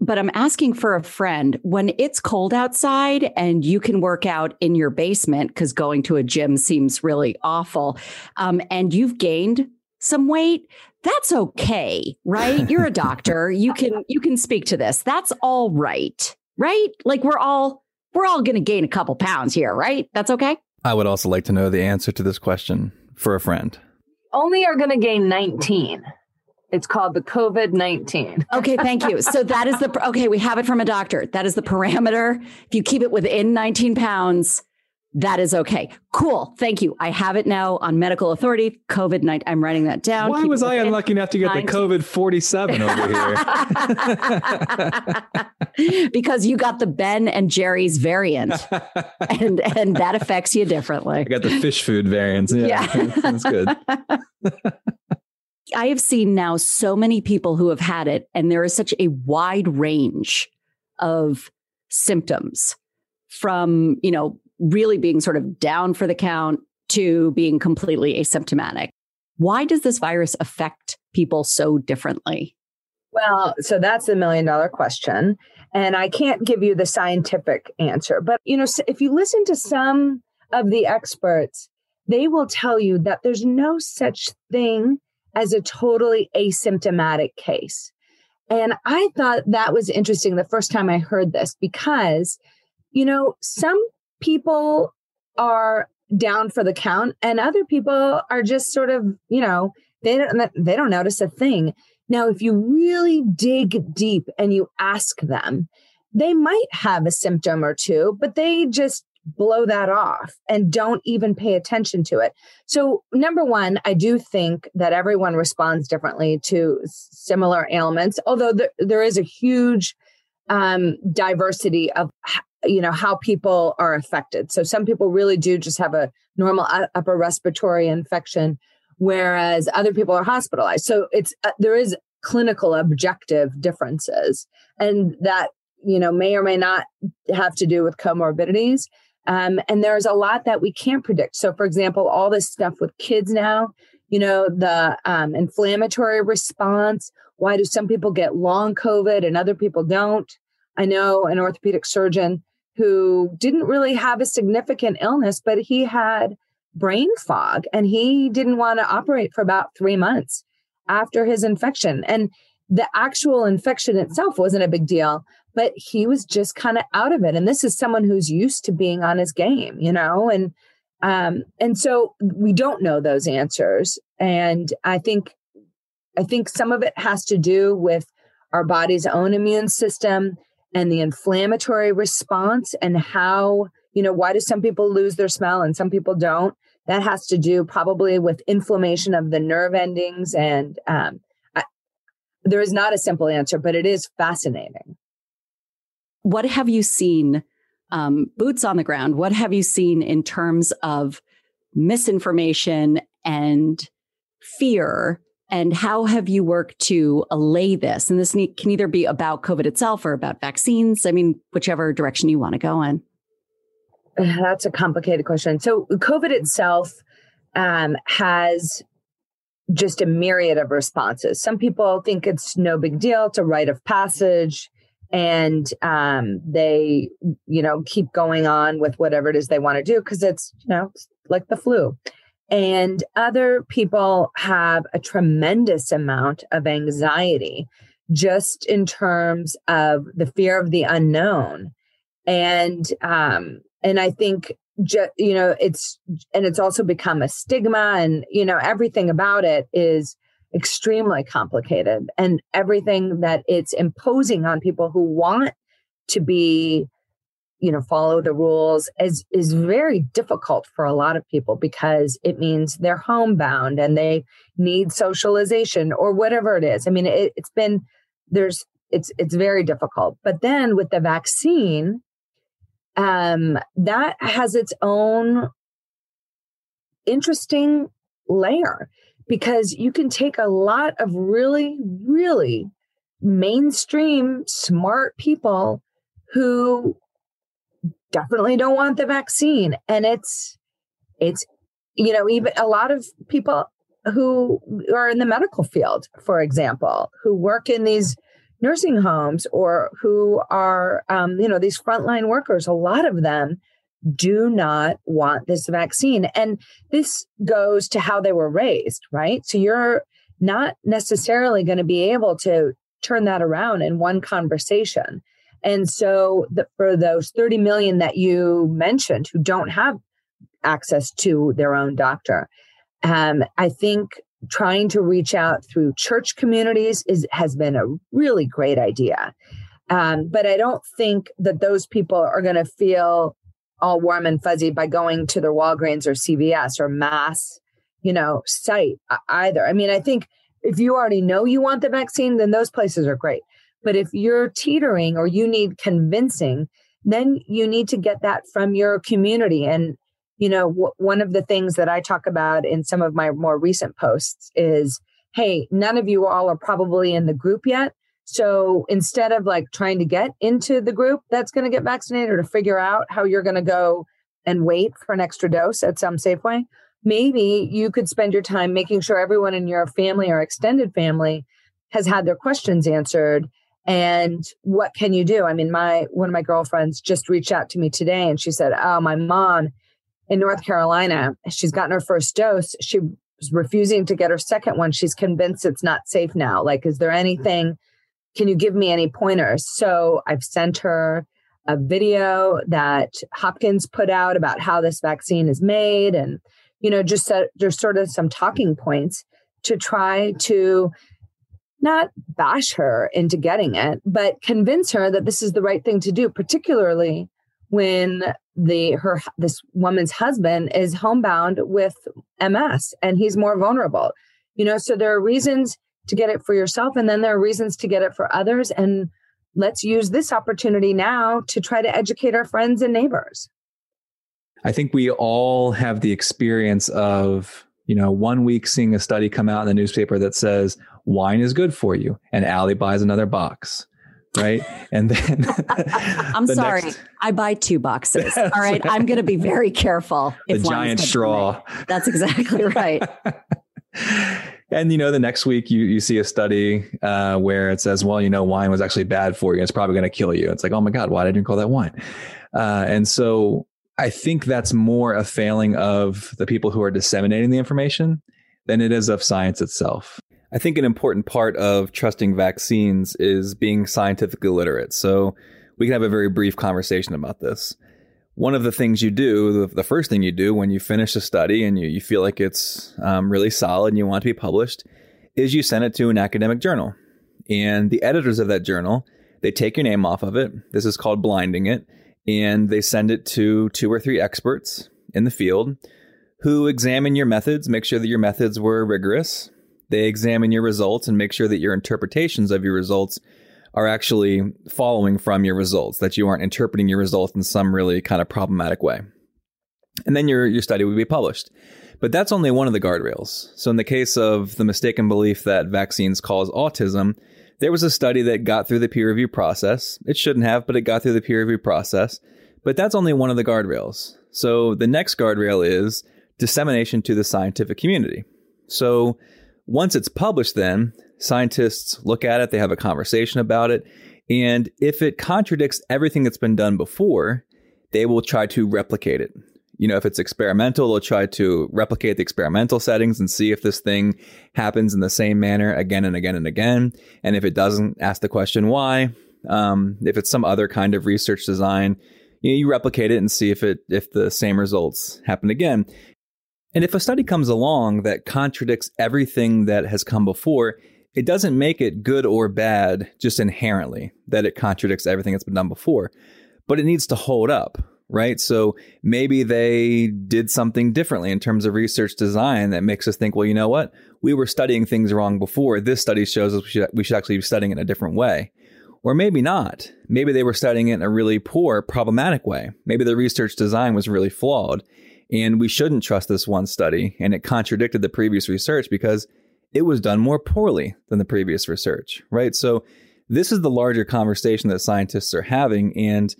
But I'm asking for a friend when it's cold outside and you can work out in your basement because going to a gym seems really awful. And you've gained some weight. That's okay, right? You're a doctor. You can speak to this. That's all right. Right? Like we're all going to gain a couple pounds here, right? That's okay. I would also like to know the answer to this question for a friend. Only are going to gain 19. It's called the COVID-19. Okay, thank you. So that is we have it from a doctor. That is the parameter. If you keep it within 19 pounds, that is okay. Cool. Thank you. I have it now on medical authority. COVID-19. I'm writing that down. Why was I unlucky enough to get the COVID-47 over here? Because you got the Ben and Jerry's variant, and that affects you differently. I got the fish food variant. Yeah. That's good. I have seen now so many people who have had it, and there is such a wide range of symptoms from, really being sort of down for the count to being completely asymptomatic. Why does this virus affect people so differently? Well, so that's the million-dollar question. And I can't give you the scientific answer. But, if you listen to some of the experts, they will tell you that there's no such thing as a totally asymptomatic case. And I thought that was interesting the first time I heard this, because, some people are down for the count and other people are just sort of, they don't notice a thing. Now, if you really dig deep and you ask them, they might have a symptom or two, but they just blow that off and don't even pay attention to it. So number one, I do think that everyone responds differently to similar ailments, although there is a huge diversity of how people are affected. So some people really do just have a normal upper respiratory infection, whereas other people are hospitalized. So there is clinical objective differences, and that, may or may not have to do with comorbidities. And there's a lot that we can't predict. So for example, all this stuff with kids now, the inflammatory response, why do some people get long COVID and other people don't? I know an orthopedic surgeon who didn't really have a significant illness, but he had brain fog and he didn't want to operate for about 3 months after his infection. And the actual infection itself wasn't a big deal, but he was just kind of out of it. And this is someone who's used to being on his game, and so we don't know those answers. And I think some of it has to do with our body's own immune system and the inflammatory response and how, why do some people lose their smell and some people don't? That has to do probably with inflammation of the nerve endings. And there is not a simple answer, but it is fascinating. What have you seen boots on the ground, what have you seen in terms of misinformation and fear, and how have you worked to allay this? And this can either be about COVID itself or about vaccines. I mean, whichever direction you want to go in. That's a complicated question. So COVID itself has just a myriad of responses. Some people think it's no big deal. It's a rite of passage. And they, you know, keep going on with whatever it is they want to do because it's, you know, like the flu. And other people have a tremendous amount of anxiety just in terms of the fear of the unknown. And I think, you know, it's also become a stigma, and, you know, everything about it is extremely complicated, and everything that it's imposing on people who want to be, you know, follow the rules is very difficult for a lot of people because it means they're homebound and they need socialization or whatever it is. I mean, it's very difficult. But then with the vaccine, that has its own interesting layer, because you can take a lot of really, really mainstream smart people who definitely don't want the vaccine. And it's, you know, even a lot of people who are in the medical field, for example, who work in these nursing homes or who are, you know, these frontline workers, a lot of them do not want this vaccine. And this goes to how they were raised, right? So you're not necessarily going to be able to turn that around in one conversation. And so for those 30 million that you mentioned who don't have access to their own doctor, I think trying to reach out through church communities has been a really great idea. But I don't think that those people are going to feel all warm and fuzzy by going to their Walgreens or CVS or mass, you know, site either. I mean, I think if you already know you want the vaccine, then those places are great. But if you're teetering or you need convincing, then you need to get that from your community. And, you know, one of the things that I talk about in some of my more recent posts is, hey, none of you all are probably in the group yet. So instead of like trying to get into the group that's going to get vaccinated or to figure out how you're going to go and wait for an extra dose at some Safeway, maybe you could spend your time making sure everyone in your family or extended family has had their questions answered. And what can you do? I mean, one of my girlfriends just reached out to me today and she said, oh, my mom in North Carolina, she's gotten her first dose. She was refusing to get her second one. She's convinced it's not safe now. Like, is there anything? Can you give me any pointers? So I've sent her a video that Hopkins put out about how this vaccine is made. And, you know, just there's sort of some talking points to try to not bash her into getting it, but convince her that this is the right thing to do, particularly when this woman's husband is homebound with MS and he's more vulnerable. You know, so there are reasons to get it for yourself, and then there are reasons to get it for others. And let's use this opportunity now to try to educate our friends and neighbors. I think we all have the experience of, you know, 1 week seeing a study come out in the newspaper that says wine is good for you, and Allie buys another box, right? And then I'm sorry, I buy 2 boxes. All right. I'm going to be very careful. If the giant straw. That's exactly right. And, you know, the next week you see a study where it says, well, you know, wine was actually bad for you. It's probably going to kill you. It's like, oh my God, why did I drink all that wine? And so I think that's more a failing of the people who are disseminating the information than it is of science itself. I think an important part of trusting vaccines is being scientifically literate. So we can have a very brief conversation about this. One of the things you do, the first thing you do when you finish a study and you feel like it's really solid and you want to be published, is you send it to an academic journal. And the editors of that journal, they take your name off of it. This is called blinding it. And they send it to 2 or 3 experts in the field who examine your methods, make sure that your methods were rigorous. They examine your results and make sure that your interpretations of your results are actually following from your results, that you aren't interpreting your results in some really kind of problematic way. And then your study would be published. But that's only one of the guardrails. So in the case of the mistaken belief that vaccines cause autism, there was a study that got through the peer review process. It shouldn't have, but it got through the peer review process. But that's only one of the guardrails. So the next guardrail is dissemination to the scientific community. So once it's published, then scientists look at it, they have a conversation about it. And if it contradicts everything that's been done before, they will try to replicate it. You know, if it's experimental, they'll try to replicate the experimental settings and see if this thing happens in the same manner again and again and again. And if it doesn't, ask the question why. If it's some other kind of research design, you know, you replicate it and see if the same results happen again. And if a study comes along that contradicts everything that has come before, it doesn't make it good or bad just inherently that it contradicts everything that's been done before, but it needs to hold up. Right. So maybe they did something differently in terms of research design that makes us think, well, you know what? We were studying things wrong before. This study shows us we should actually be studying it in a different way. Or maybe not. Maybe they were studying it in a really poor, problematic way. Maybe the research design was really flawed and we shouldn't trust this one study. And it contradicted the previous research because it was done more poorly than the previous research. Right. So this is the larger conversation that scientists are having. And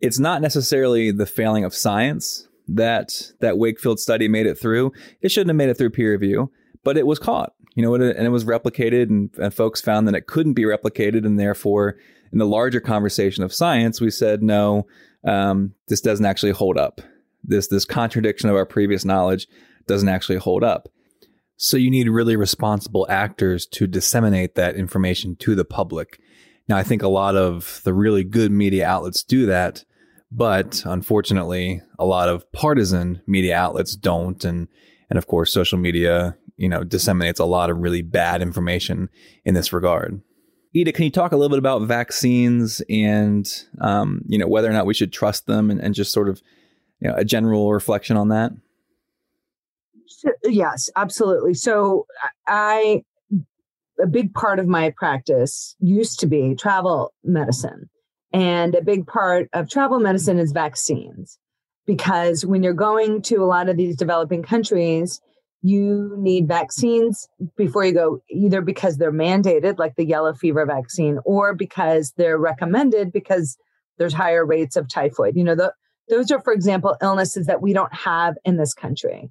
it's not necessarily the failing of science that Wakefield study made it through. It shouldn't have made it through peer review, but it was caught, you know, and it was replicated and folks found that it couldn't be replicated. And therefore, in the larger conversation of science, we said, no, this doesn't actually hold up. This contradiction of our previous knowledge doesn't actually hold up. So you need really responsible actors to disseminate that information to the public. Now, I think a lot of the really good media outlets do that. But unfortunately, a lot of partisan media outlets don't. And of course, social media, you know, disseminates a lot of really bad information in this regard. Ida, can you talk a little bit about vaccines and, you know, whether or not we should trust them and just sort of, you know, a general reflection on that? Yes, absolutely. So a big part of my practice used to be travel medicine. And a big part of travel medicine is vaccines, because when you're going to a lot of these developing countries, you need vaccines before you go, either because they're mandated, like the yellow fever vaccine, or because they're recommended because there's higher rates of typhoid. You know, those are, for example, illnesses that we don't have in this country.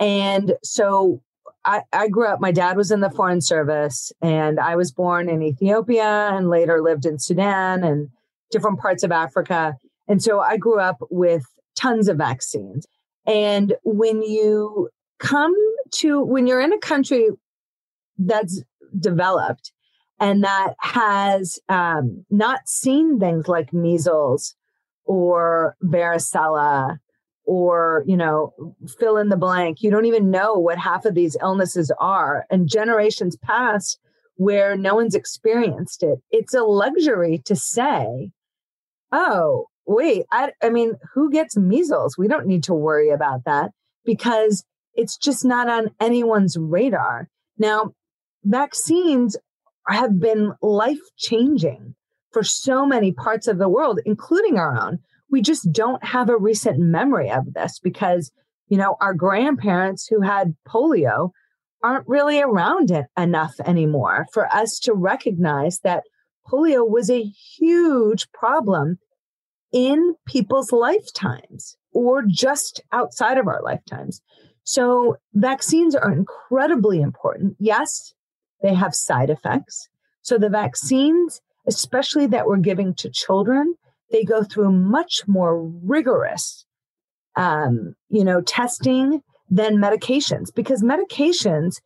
And so I grew up, my dad was in the Foreign Service, and I was born in Ethiopia and later lived in Sudan and different parts of Africa. And so I grew up with tons of vaccines. And when you're in a country that's developed and that has not seen things like measles or varicella, or, you know, fill in the blank. You don't even know what half of these illnesses are. And generations past where no one's experienced it. It's a luxury to say, oh, wait, I mean, who gets measles? We don't need to worry about that because it's just not on anyone's radar. Now, vaccines have been life-changing for so many parts of the world, including our own. We just don't have a recent memory of this because, you know, our grandparents who had polio aren't really around it enough anymore for us to recognize that polio was a huge problem in people's lifetimes or just outside of our lifetimes. So vaccines are incredibly important. Yes, they have side effects. So the vaccines, especially that we're giving to children, they go through much more rigorous, testing than medications, because medications,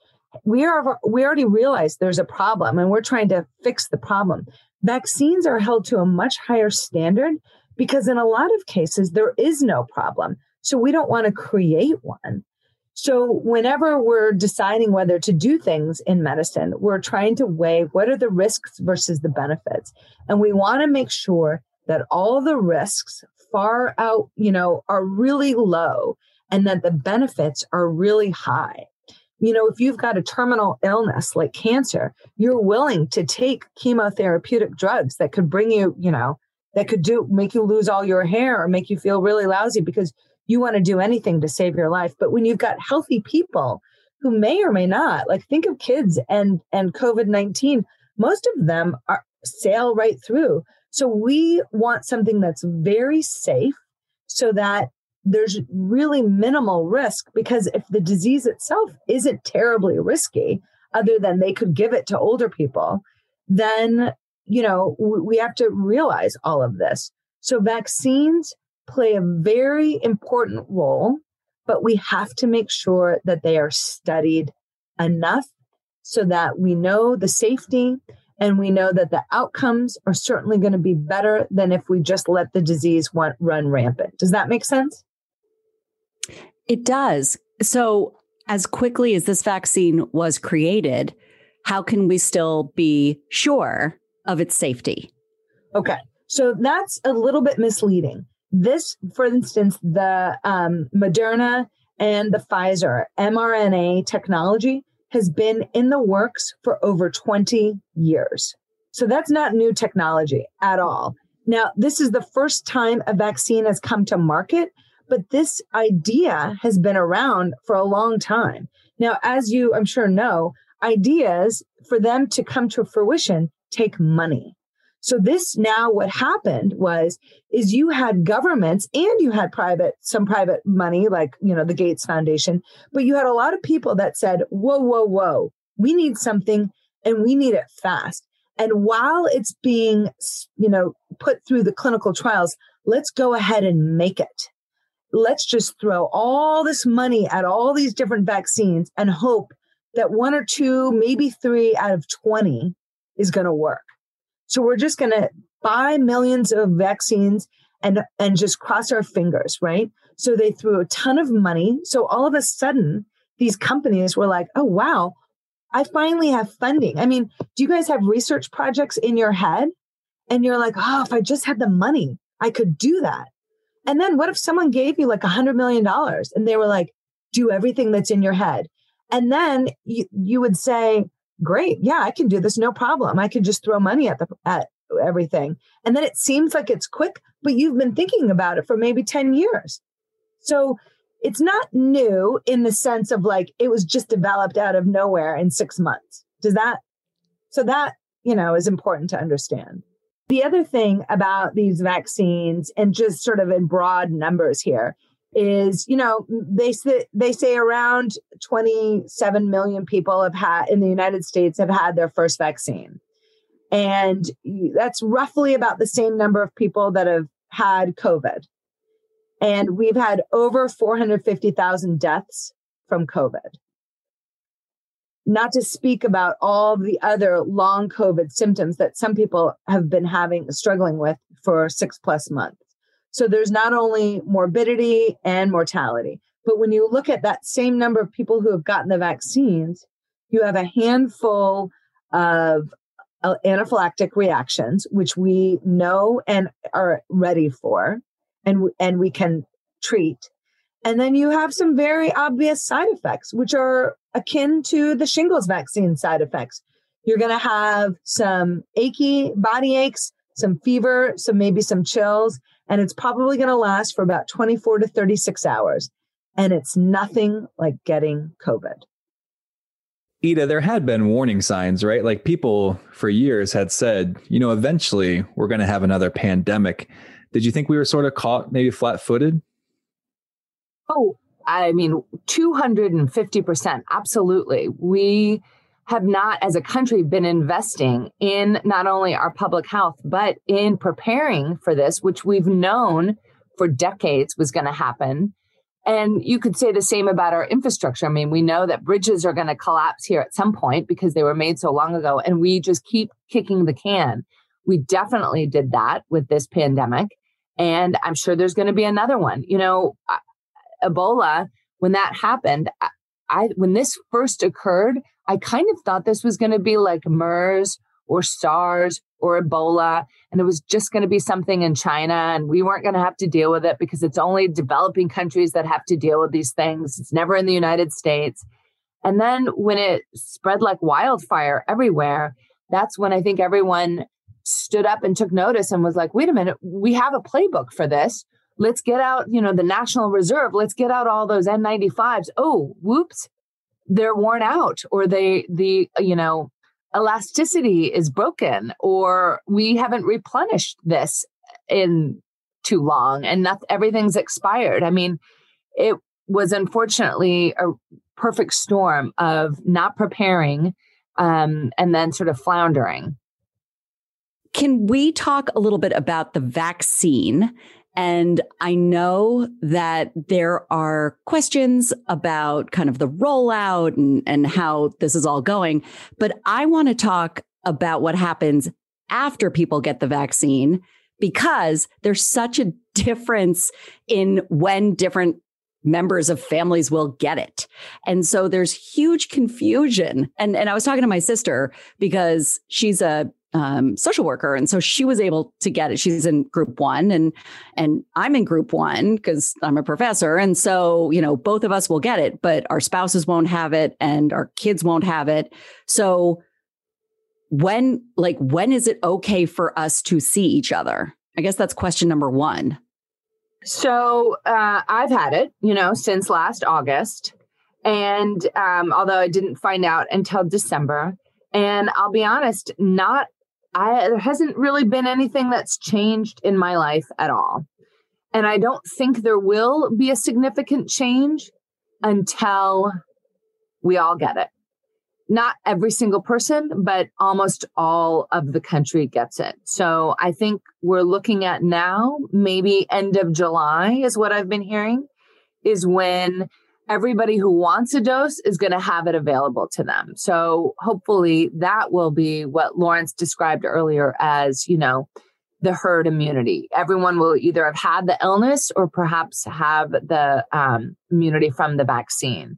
we already realize there's a problem and we're trying to fix the problem. Vaccines are held to a much higher standard because in a lot of cases, there is no problem. So we don't want to create one. So whenever we're deciding whether to do things in medicine, we're trying to weigh what are the risks versus the benefits. And we want to make sure that all the risks far out, you know, are really low and that the benefits are really high. You know, if you've got a terminal illness like cancer, you're willing to take chemotherapeutic drugs that could bring you, you know, that could do make you lose all your hair or make you feel really lousy because you want to do anything to save your life. But when you've got healthy people who may or may not, like think of kids and COVID-19, most of them are sail right through. So we want something that's very safe so that there's really minimal risk, because if the disease itself isn't terribly risky, other than they could give it to older people, then, you know, we have to realize all of this. So vaccines play a very important role, but we have to make sure that they are studied enough so that we know the safety and we know that the outcomes are certainly going to be better than if we just let the disease run rampant. Does that make sense? It does. So as quickly as this vaccine was created, how can we still be sure of its safety? Okay, so that's a little bit misleading. This, for instance, the Moderna and the Pfizer mRNA technology has been in the works for over 20 years. So that's not new technology at all. Now, this is the first time a vaccine has come to market, but this idea has been around for a long time. Now, as you, I'm sure, know, ideas for them to come to fruition take money. So this now what happened was, is you had governments and you had private money, like, you know, the Gates Foundation, but you had a lot of people that said, whoa, whoa, whoa, we need something and we need it fast. And while it's being, you know, put through the clinical trials, let's go ahead and make it. Let's just throw all this money at all these different vaccines and hope that one or two, maybe three out of 20 is going to work. So we're just going to buy millions of vaccines and just cross our fingers, right? So they threw a ton of money. So all of a sudden, these companies were like, oh, wow, I finally have funding. I mean, do you guys have research projects in your head? And you're like, oh, if I just had the money, I could do that. And then what if someone gave you like $100 million and they were like, do everything that's in your head? And then you would say, great. Yeah, I can do this. No problem. I could just throw money at everything. And then it seems like it's quick, but you've been thinking about it for maybe 10 years. So it's not new in the sense of like, it was just developed out of nowhere in 6 months. So that, you know, is important to understand. The other thing about these vaccines, and just sort of in broad numbers here, is, you know, they say around 27 million people in the United States have had their first vaccine. And that's roughly about the same number of people that have had COVID. And we've had over 450,000 deaths from COVID. Not to speak about all the other long COVID symptoms that some people have been struggling with for 6+ months. So there's not only morbidity and mortality, but when you look at that same number of people who have gotten the vaccines, you have a handful of anaphylactic reactions, which we know and are ready for, and we can treat. And then you have some very obvious side effects, which are akin to the shingles vaccine side effects. You're going to have some achy body aches, some fever, maybe some chills. And it's probably going to last for about 24 to 36 hours. And it's nothing like getting COVID. Ida, there had been warning signs, right? Like people for years had said, you know, eventually we're going to have another pandemic. Did you think we were sort of caught maybe flat-footed? Oh, I mean, 250%. Absolutely. We have not, as a country, been investing in not only our public health, but in preparing for this, which we've known for decades was going to happen. And you could say the same about our infrastructure. I mean, we know that bridges are going to collapse here at some point because they were made so long ago, and we just keep kicking the can. We definitely did that with this pandemic, and I'm sure there's going to be another one. You know, Ebola, when that happened, when this first occurred, I kind of thought this was going to be like MERS or SARS or Ebola, and it was just going to be something in China, and we weren't going to have to deal with it because it's only developing countries that have to deal with these things. It's never in the United States. And then when it spread like wildfire everywhere, that's when I think everyone stood up and took notice and was like, wait a minute, we have a playbook for this. Let's get out, you know, the National Reserve. Let's get out all those N95s. Oh, whoops, they're worn out, or the you know, elasticity is broken, or we haven't replenished this in too long, and everything's expired. I mean, it was unfortunately a perfect storm of not preparing and then sort of floundering. Can we talk a little bit about the vaccine? And I know that there are questions about kind of the rollout and how this is all going, but I want to talk about what happens after people get the vaccine, because there's such a difference in when different members of families will get it. And so there's huge confusion. And I was talking to my sister because she's a social worker. And so she was able to get it. She's in group one and I'm in group one because I'm a professor. And so, you know, both of us will get it, but our spouses won't have it and our kids won't have it. So when is it okay for us to see each other? I guess that's question number one. So I've had it, you know, since last August. And although I didn't find out until December, and I'll be honest, there hasn't really been anything that's changed in my life at all. And I don't think there will be a significant change until we all get it. Not every single person, but almost all of the country gets it. So I think we're looking at now, maybe end of July is what I've been hearing, is when everybody who wants a dose is going to have it available to them. So hopefully that will be what Lawrence described earlier as, you know, the herd immunity. Everyone will either have had the illness or perhaps have the immunity from the vaccine.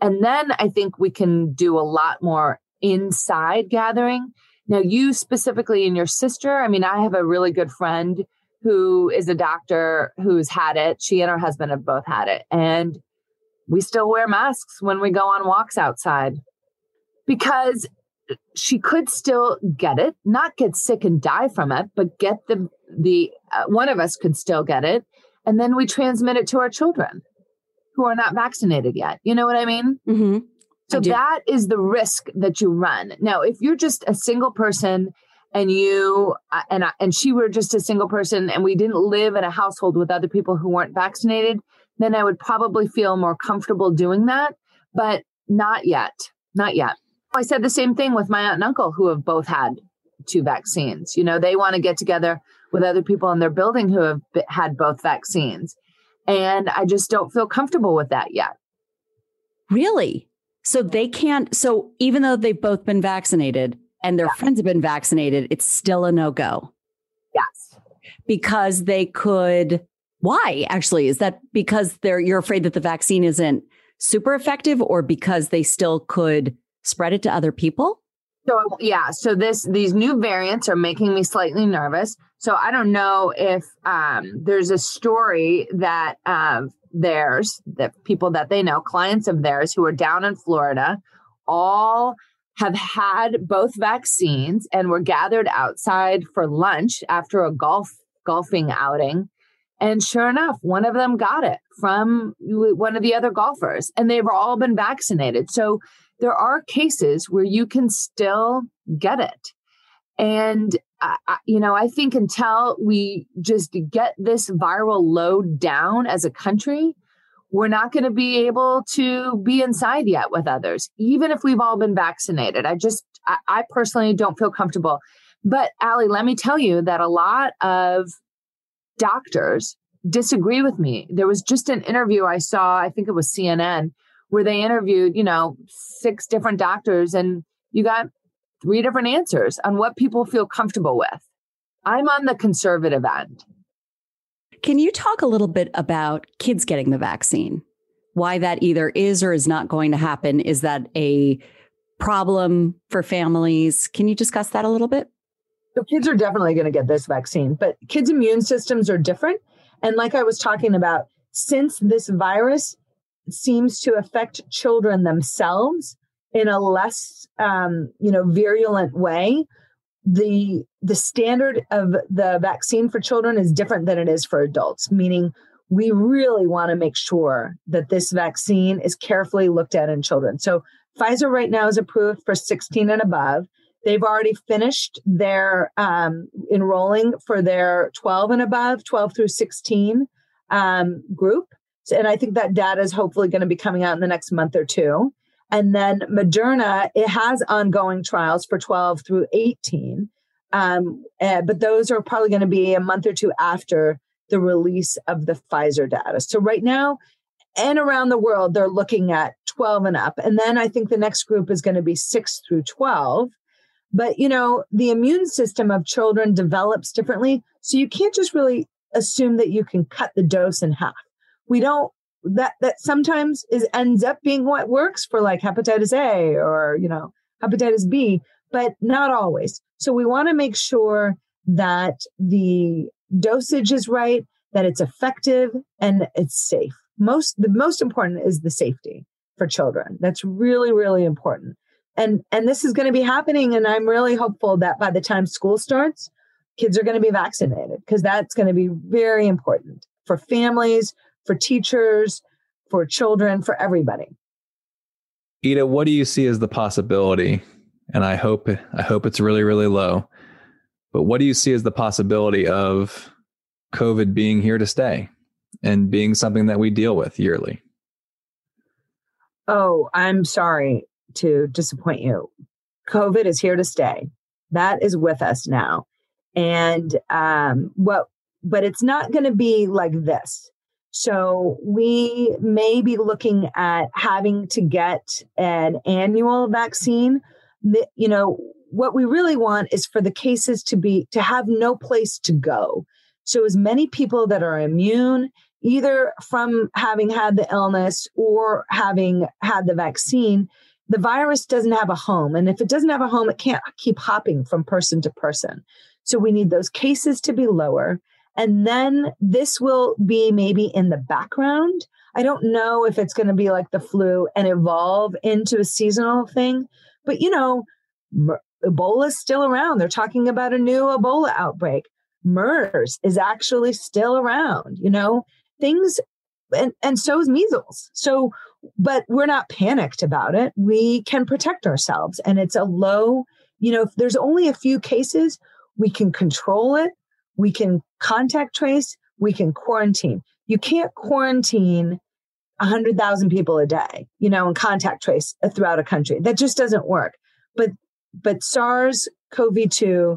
And then I think we can do a lot more inside gathering. Now, you specifically and your sister, I mean, I have a really good friend who is a doctor who's had it. She and her husband have both had it. And we still wear masks when we go on walks outside because she could still get it, not get sick and die from it, but get the one of us could still get it. And then we transmit it to our children who are not vaccinated yet. You know what I mean? Mm-hmm. So that is the risk that you run. Now, if you're just a single person and you and she were just a single person and we didn't live in a household with other people who weren't vaccinated, then I would probably feel more comfortable doing that. But not yet. Not yet. I said the same thing with my aunt and uncle who have both had 2 vaccines. You know, they want to get together with other people in their building who have had both vaccines. And I just don't feel comfortable with that yet. Really? So they can't. So even though they've both been vaccinated and their friends have been vaccinated, it's still a no-go. Yes. Because they could. Why, actually? Is that because you're afraid that the vaccine isn't super effective, or because they still could spread it to other people? So, yeah. So these new variants are making me slightly nervous. So I don't know if there's a story that theirs, that people that they know, clients of theirs who are down in Florida, all have had both vaccines and were gathered outside for lunch after a golfing outing. And sure enough, one of them got it from one of the other golfers, and they've all been vaccinated. So there are cases where you can still get it. And, you know, I think until we just get this viral load down as a country, we're not going to be able to be inside yet with others, even if we've all been vaccinated. I personally don't feel comfortable. But Allie, let me tell you that a lot of doctors disagree with me. There was just an interview I saw, I think it was CNN, where they interviewed, you know, 6 different doctors, and you got 3 different answers on what people feel comfortable with. I'm on the conservative end. Can you talk a little bit about kids getting the vaccine? Why that either is or is not going to happen? Is that a problem for families? Can you discuss that a little bit? So kids are definitely going to get this vaccine, but kids' immune systems are different. And like I was talking about, since this virus seems to affect children themselves in a less, virulent way. The standard of the vaccine for children is different than it is for adults, meaning we really want to make sure that this vaccine is carefully looked at in children. So Pfizer right now is approved for 16 and above. They've already finished their enrolling for their 12 and above, 12 through 16 group. And I think that data is hopefully going to be coming out in the next month or two. And then Moderna, it has ongoing trials for 12 through 18. But those are probably going to be a month or two after the release of the Pfizer data. So right now and around the world, they're looking at 12 and up. And then I think the next group is going to be 6 through 12. But, you know, the immune system of children develops differently. So you can't just really assume that you can cut the dose in half. We don't, that sometimes ends up being what works for like hepatitis A or, hepatitis B, but not always. So we want to make sure that the dosage is right, that it's effective and it's safe. The most important is the safety for children. That's really, really important. And this is going to be happening. And I'm really hopeful that by the time school starts, kids are going to be vaccinated because that's going to be very important for families, for teachers, for children, for everybody. Ida, what do you see as the possibility? And I hope it's really, really low. But what do you see as the possibility of COVID being here to stay and being something that we deal with yearly? Oh, I'm sorry to disappoint you. COVID is here to stay. That is with us now. And but it's not going to be like this. So we may be looking at having to get an annual vaccine. What we really want is for the cases to have no place to go. So as many people that are immune, either from having had the illness or having had the vaccine, the virus doesn't have a home. And if it doesn't have a home, it can't keep hopping from person to person. So we need those cases to be lower. And then this will be maybe in the background. I don't know if it's going to be like the flu and evolve into a seasonal thing. But, Ebola is still around. They're talking about a new Ebola outbreak. MERS is actually still around, things. And so is measles. So, but we're not panicked about it. We can protect ourselves. And it's a low, if there's only a few cases, we can control it. We can contact trace, we can quarantine. You can't quarantine 100,000 people a day, and contact trace throughout a country. That just doesn't work. But SARS-CoV-2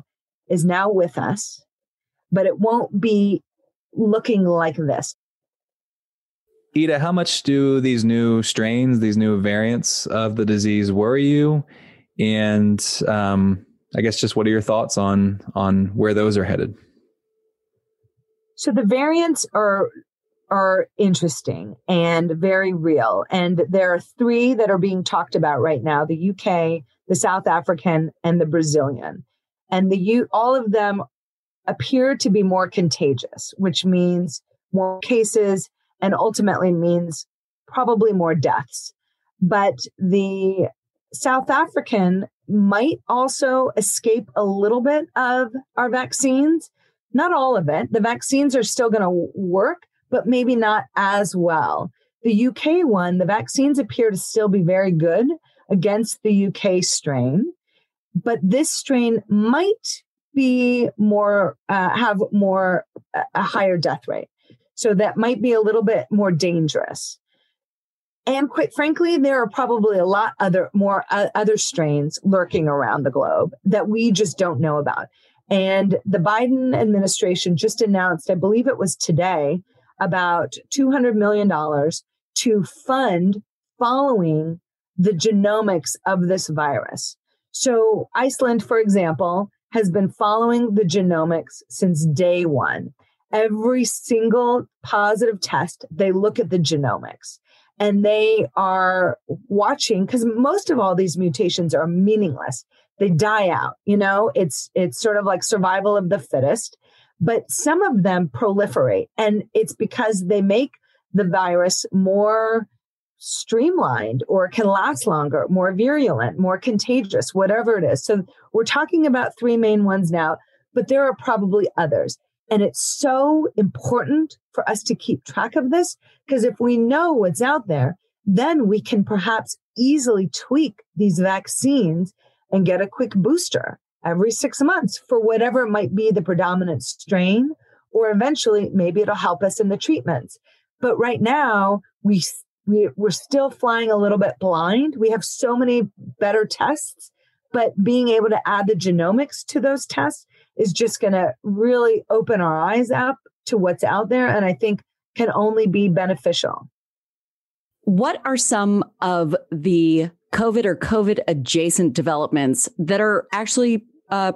is now with us, but it won't be looking like this. Ida, how much do these new strains, these new variants of the disease worry you? And I guess just what are your thoughts on where those are headed? So the variants are interesting and very real. And there are three that are being talked about right now, the UK, the South African, and the Brazilian. And all of them appear to be more contagious, which means more cases and ultimately means probably more deaths. But the South African might also escape a little bit of our vaccines. Not all of it. The vaccines are still going to work, but maybe not as well. The UK one, the vaccines appear to still be very good against the UK strain, but this strain might be more, a higher death rate. So that might be a little bit more dangerous. And quite frankly, there are probably a lot other strains lurking around the globe that we just don't know about. And the Biden administration just announced, I believe it was today, about $200 million to fund following the genomics of this virus. So Iceland, for example, has been following the genomics since day one. Every single positive test, they look at the genomics. And they are watching, because most of all these mutations are meaningless. They die out, it's sort of like survival of the fittest, but some of them proliferate. And it's because they make the virus more streamlined or can last longer, more virulent, more contagious, whatever it is. So we're talking about three main ones now, but there are probably others. And it's so important for us to keep track of this, because if we know what's out there, then we can perhaps easily tweak these vaccines and get a quick booster every 6 months for whatever might be the predominant strain, or eventually maybe it'll help us in the treatments. But right now, we're still flying a little bit blind. We have so many better tests, but being able to add the genomics to those tests is just going to really open our eyes up to what's out there, and I think can only be beneficial. What are some of the COVID or COVID-adjacent developments that are actually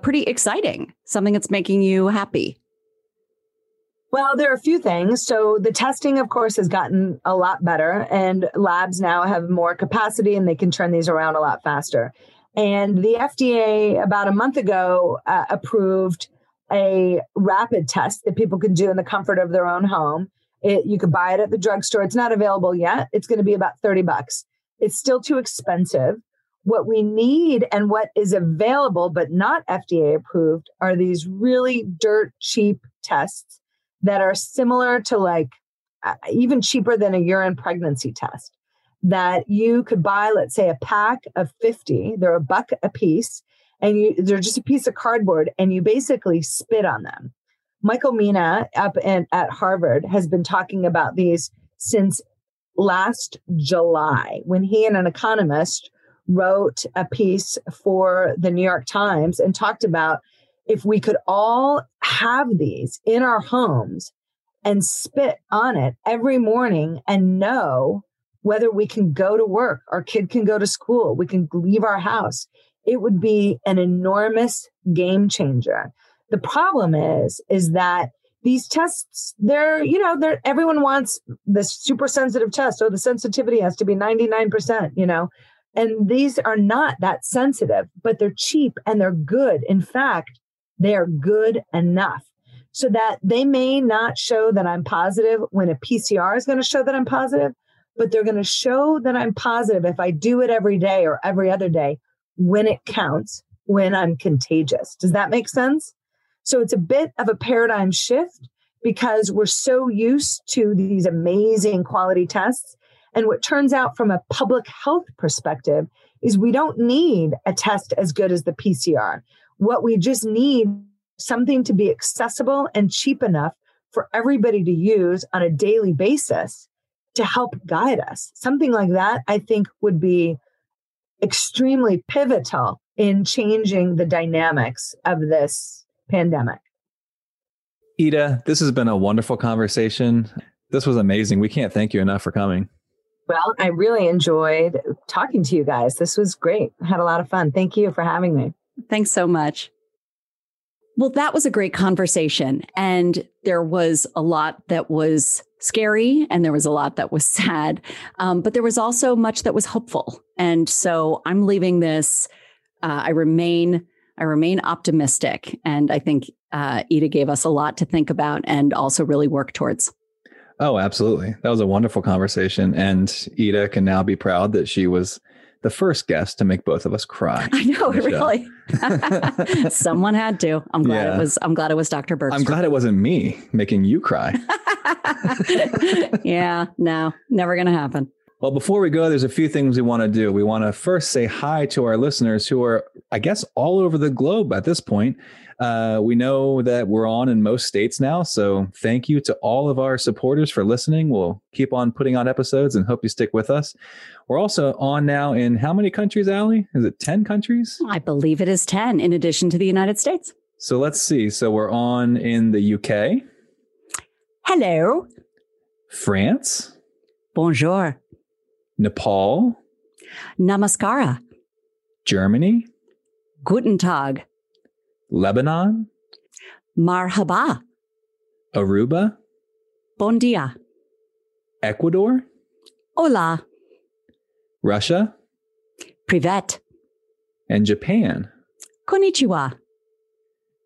pretty exciting, something that's making you happy? Well, there are a few things. So the testing, of course, has gotten a lot better, and labs now have more capacity and they can turn these around a lot faster. And the FDA about a month ago approved a rapid test that people can do in the comfort of their own home. You could buy it at the drugstore. It's not available yet. It's going to be about $30. It's still too expensive. What we need and what is available but not FDA approved are these really dirt cheap tests that are similar to, like, even cheaper than a urine pregnancy test, that you could buy, let's say, a pack of 50. They're $1 a piece, and they're just a piece of cardboard, and you basically spit on them. Michael Mina at Harvard has been talking about these since last July, when he and an economist wrote a piece for the New York Times and talked about if we could all have these in our homes and spit on it every morning and know whether we can go to work, our kid can go to school, we can leave our house, it would be an enormous game changer. The problem is that these tests, they're everyone wants the super sensitive test, so the sensitivity has to be 99%, and these are not that sensitive, but they're cheap and they're good. In fact, they are good enough so that they may not show that I'm positive when a PCR is going to show that I'm positive, but they're going to show that I'm positive if I do it every day or every other day when it counts, when I'm contagious. Does that make sense? So it's a bit of a paradigm shift, because we're so used to these amazing quality tests. And what turns out from a public health perspective is we don't need a test as good as the PCR. What we just need is something to be accessible and cheap enough for everybody to use on a daily basis to help guide us. Something like that, I think, would be extremely pivotal in changing the dynamics of this pandemic. Ida, this has been a wonderful conversation. This was amazing. We can't thank you enough for coming. Well, I really enjoyed talking to you guys. This was great. I had a lot of fun. Thank you for having me. Thanks so much. Well, that was a great conversation. And there was a lot that was scary, and there was a lot that was sad, but there was also much that was hopeful. And so I'm leaving this. I remain optimistic, and I think Ida gave us a lot to think about and also really work towards. Oh, absolutely! That was a wonderful conversation, and Ida can now be proud that she was the first guest to make both of us cry. I know, really. Someone had to. I'm glad it was. I'm glad it was Dr. Bergstrom. I'm glad it wasn't me making you cry. Yeah, no, never going to happen. Well, before we go, there's a few things we want to do. We want to first say hi to our listeners who are, I guess, all over the globe at this point. We know that we're on in most states now. So thank you to all of our supporters for listening. We'll keep on putting on episodes and hope you stick with us. We're also on now in how many countries, Allie? Is it 10 countries? I believe it is 10, in addition to the United States. So let's see. So we're on in the UK. Hello. France. Bonjour. Nepal. Namaskara. Germany. Guten Tag. Lebanon. Marhaba. Aruba. Bon dia. Ecuador. Hola. Russia. Privet. And Japan. Konnichiwa.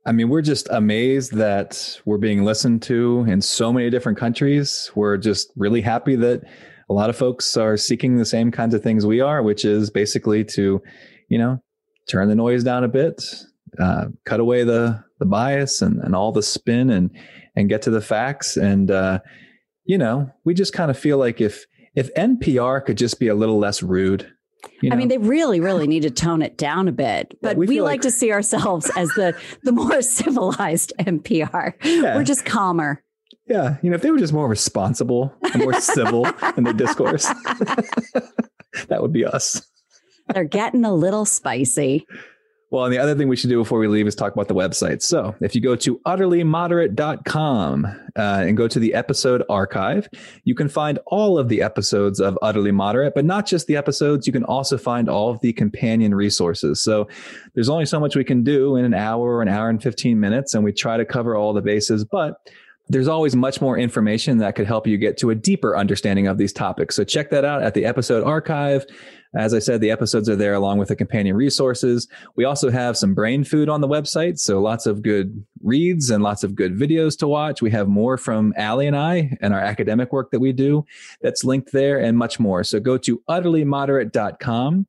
I mean, we're just amazed that we're being listened to in so many different countries. We're just really happy that a lot of folks are seeking the same kinds of things we are, which is basically to, you know, turn the noise down a bit, cut away the bias and all the spin and get to the facts. And, you know, we just kind of feel like if NPR could just be a little less rude. You know? I mean, they really, really need to tone it down a bit, but we like to see ourselves as the more civilized NPR. Yeah. We're just calmer. Yeah. You know, if they were just more responsible and more civil in their discourse, that would be us. They're getting a little spicy. Well, and the other thing we should do before we leave is talk about the website. So if you go to utterlymoderate.com and go to the episode archive, you can find all of the episodes of Utterly Moderate, but not just the episodes. You can also find all of the companion resources. So there's only so much we can do in an hour and 15 minutes. And we try to cover all the bases, but there's always much more information that could help you get to a deeper understanding of these topics. So check that out at the episode archive. As I said, the episodes are there along with the companion resources. We also have some brain food on the website. So lots of good reads and lots of good videos to watch. We have more from Allie and I and our academic work that we do that's linked there and much more. So go to utterlymoderate.com.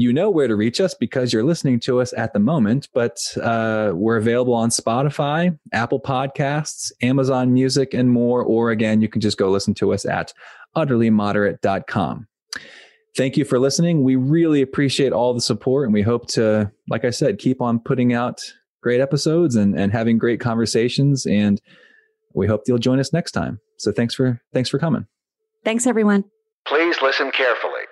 You know where to reach us because you're listening to us at the moment, but we're available on Spotify, Apple Podcasts, Amazon Music, and more. Or again, you can just go listen to us at utterlymoderate.com. Thank you for listening. We really appreciate all the support, and we hope to, like I said, keep on putting out great episodes and having great conversations. And we hope you'll join us next time. So thanks for coming. Thanks, everyone. Please listen carefully.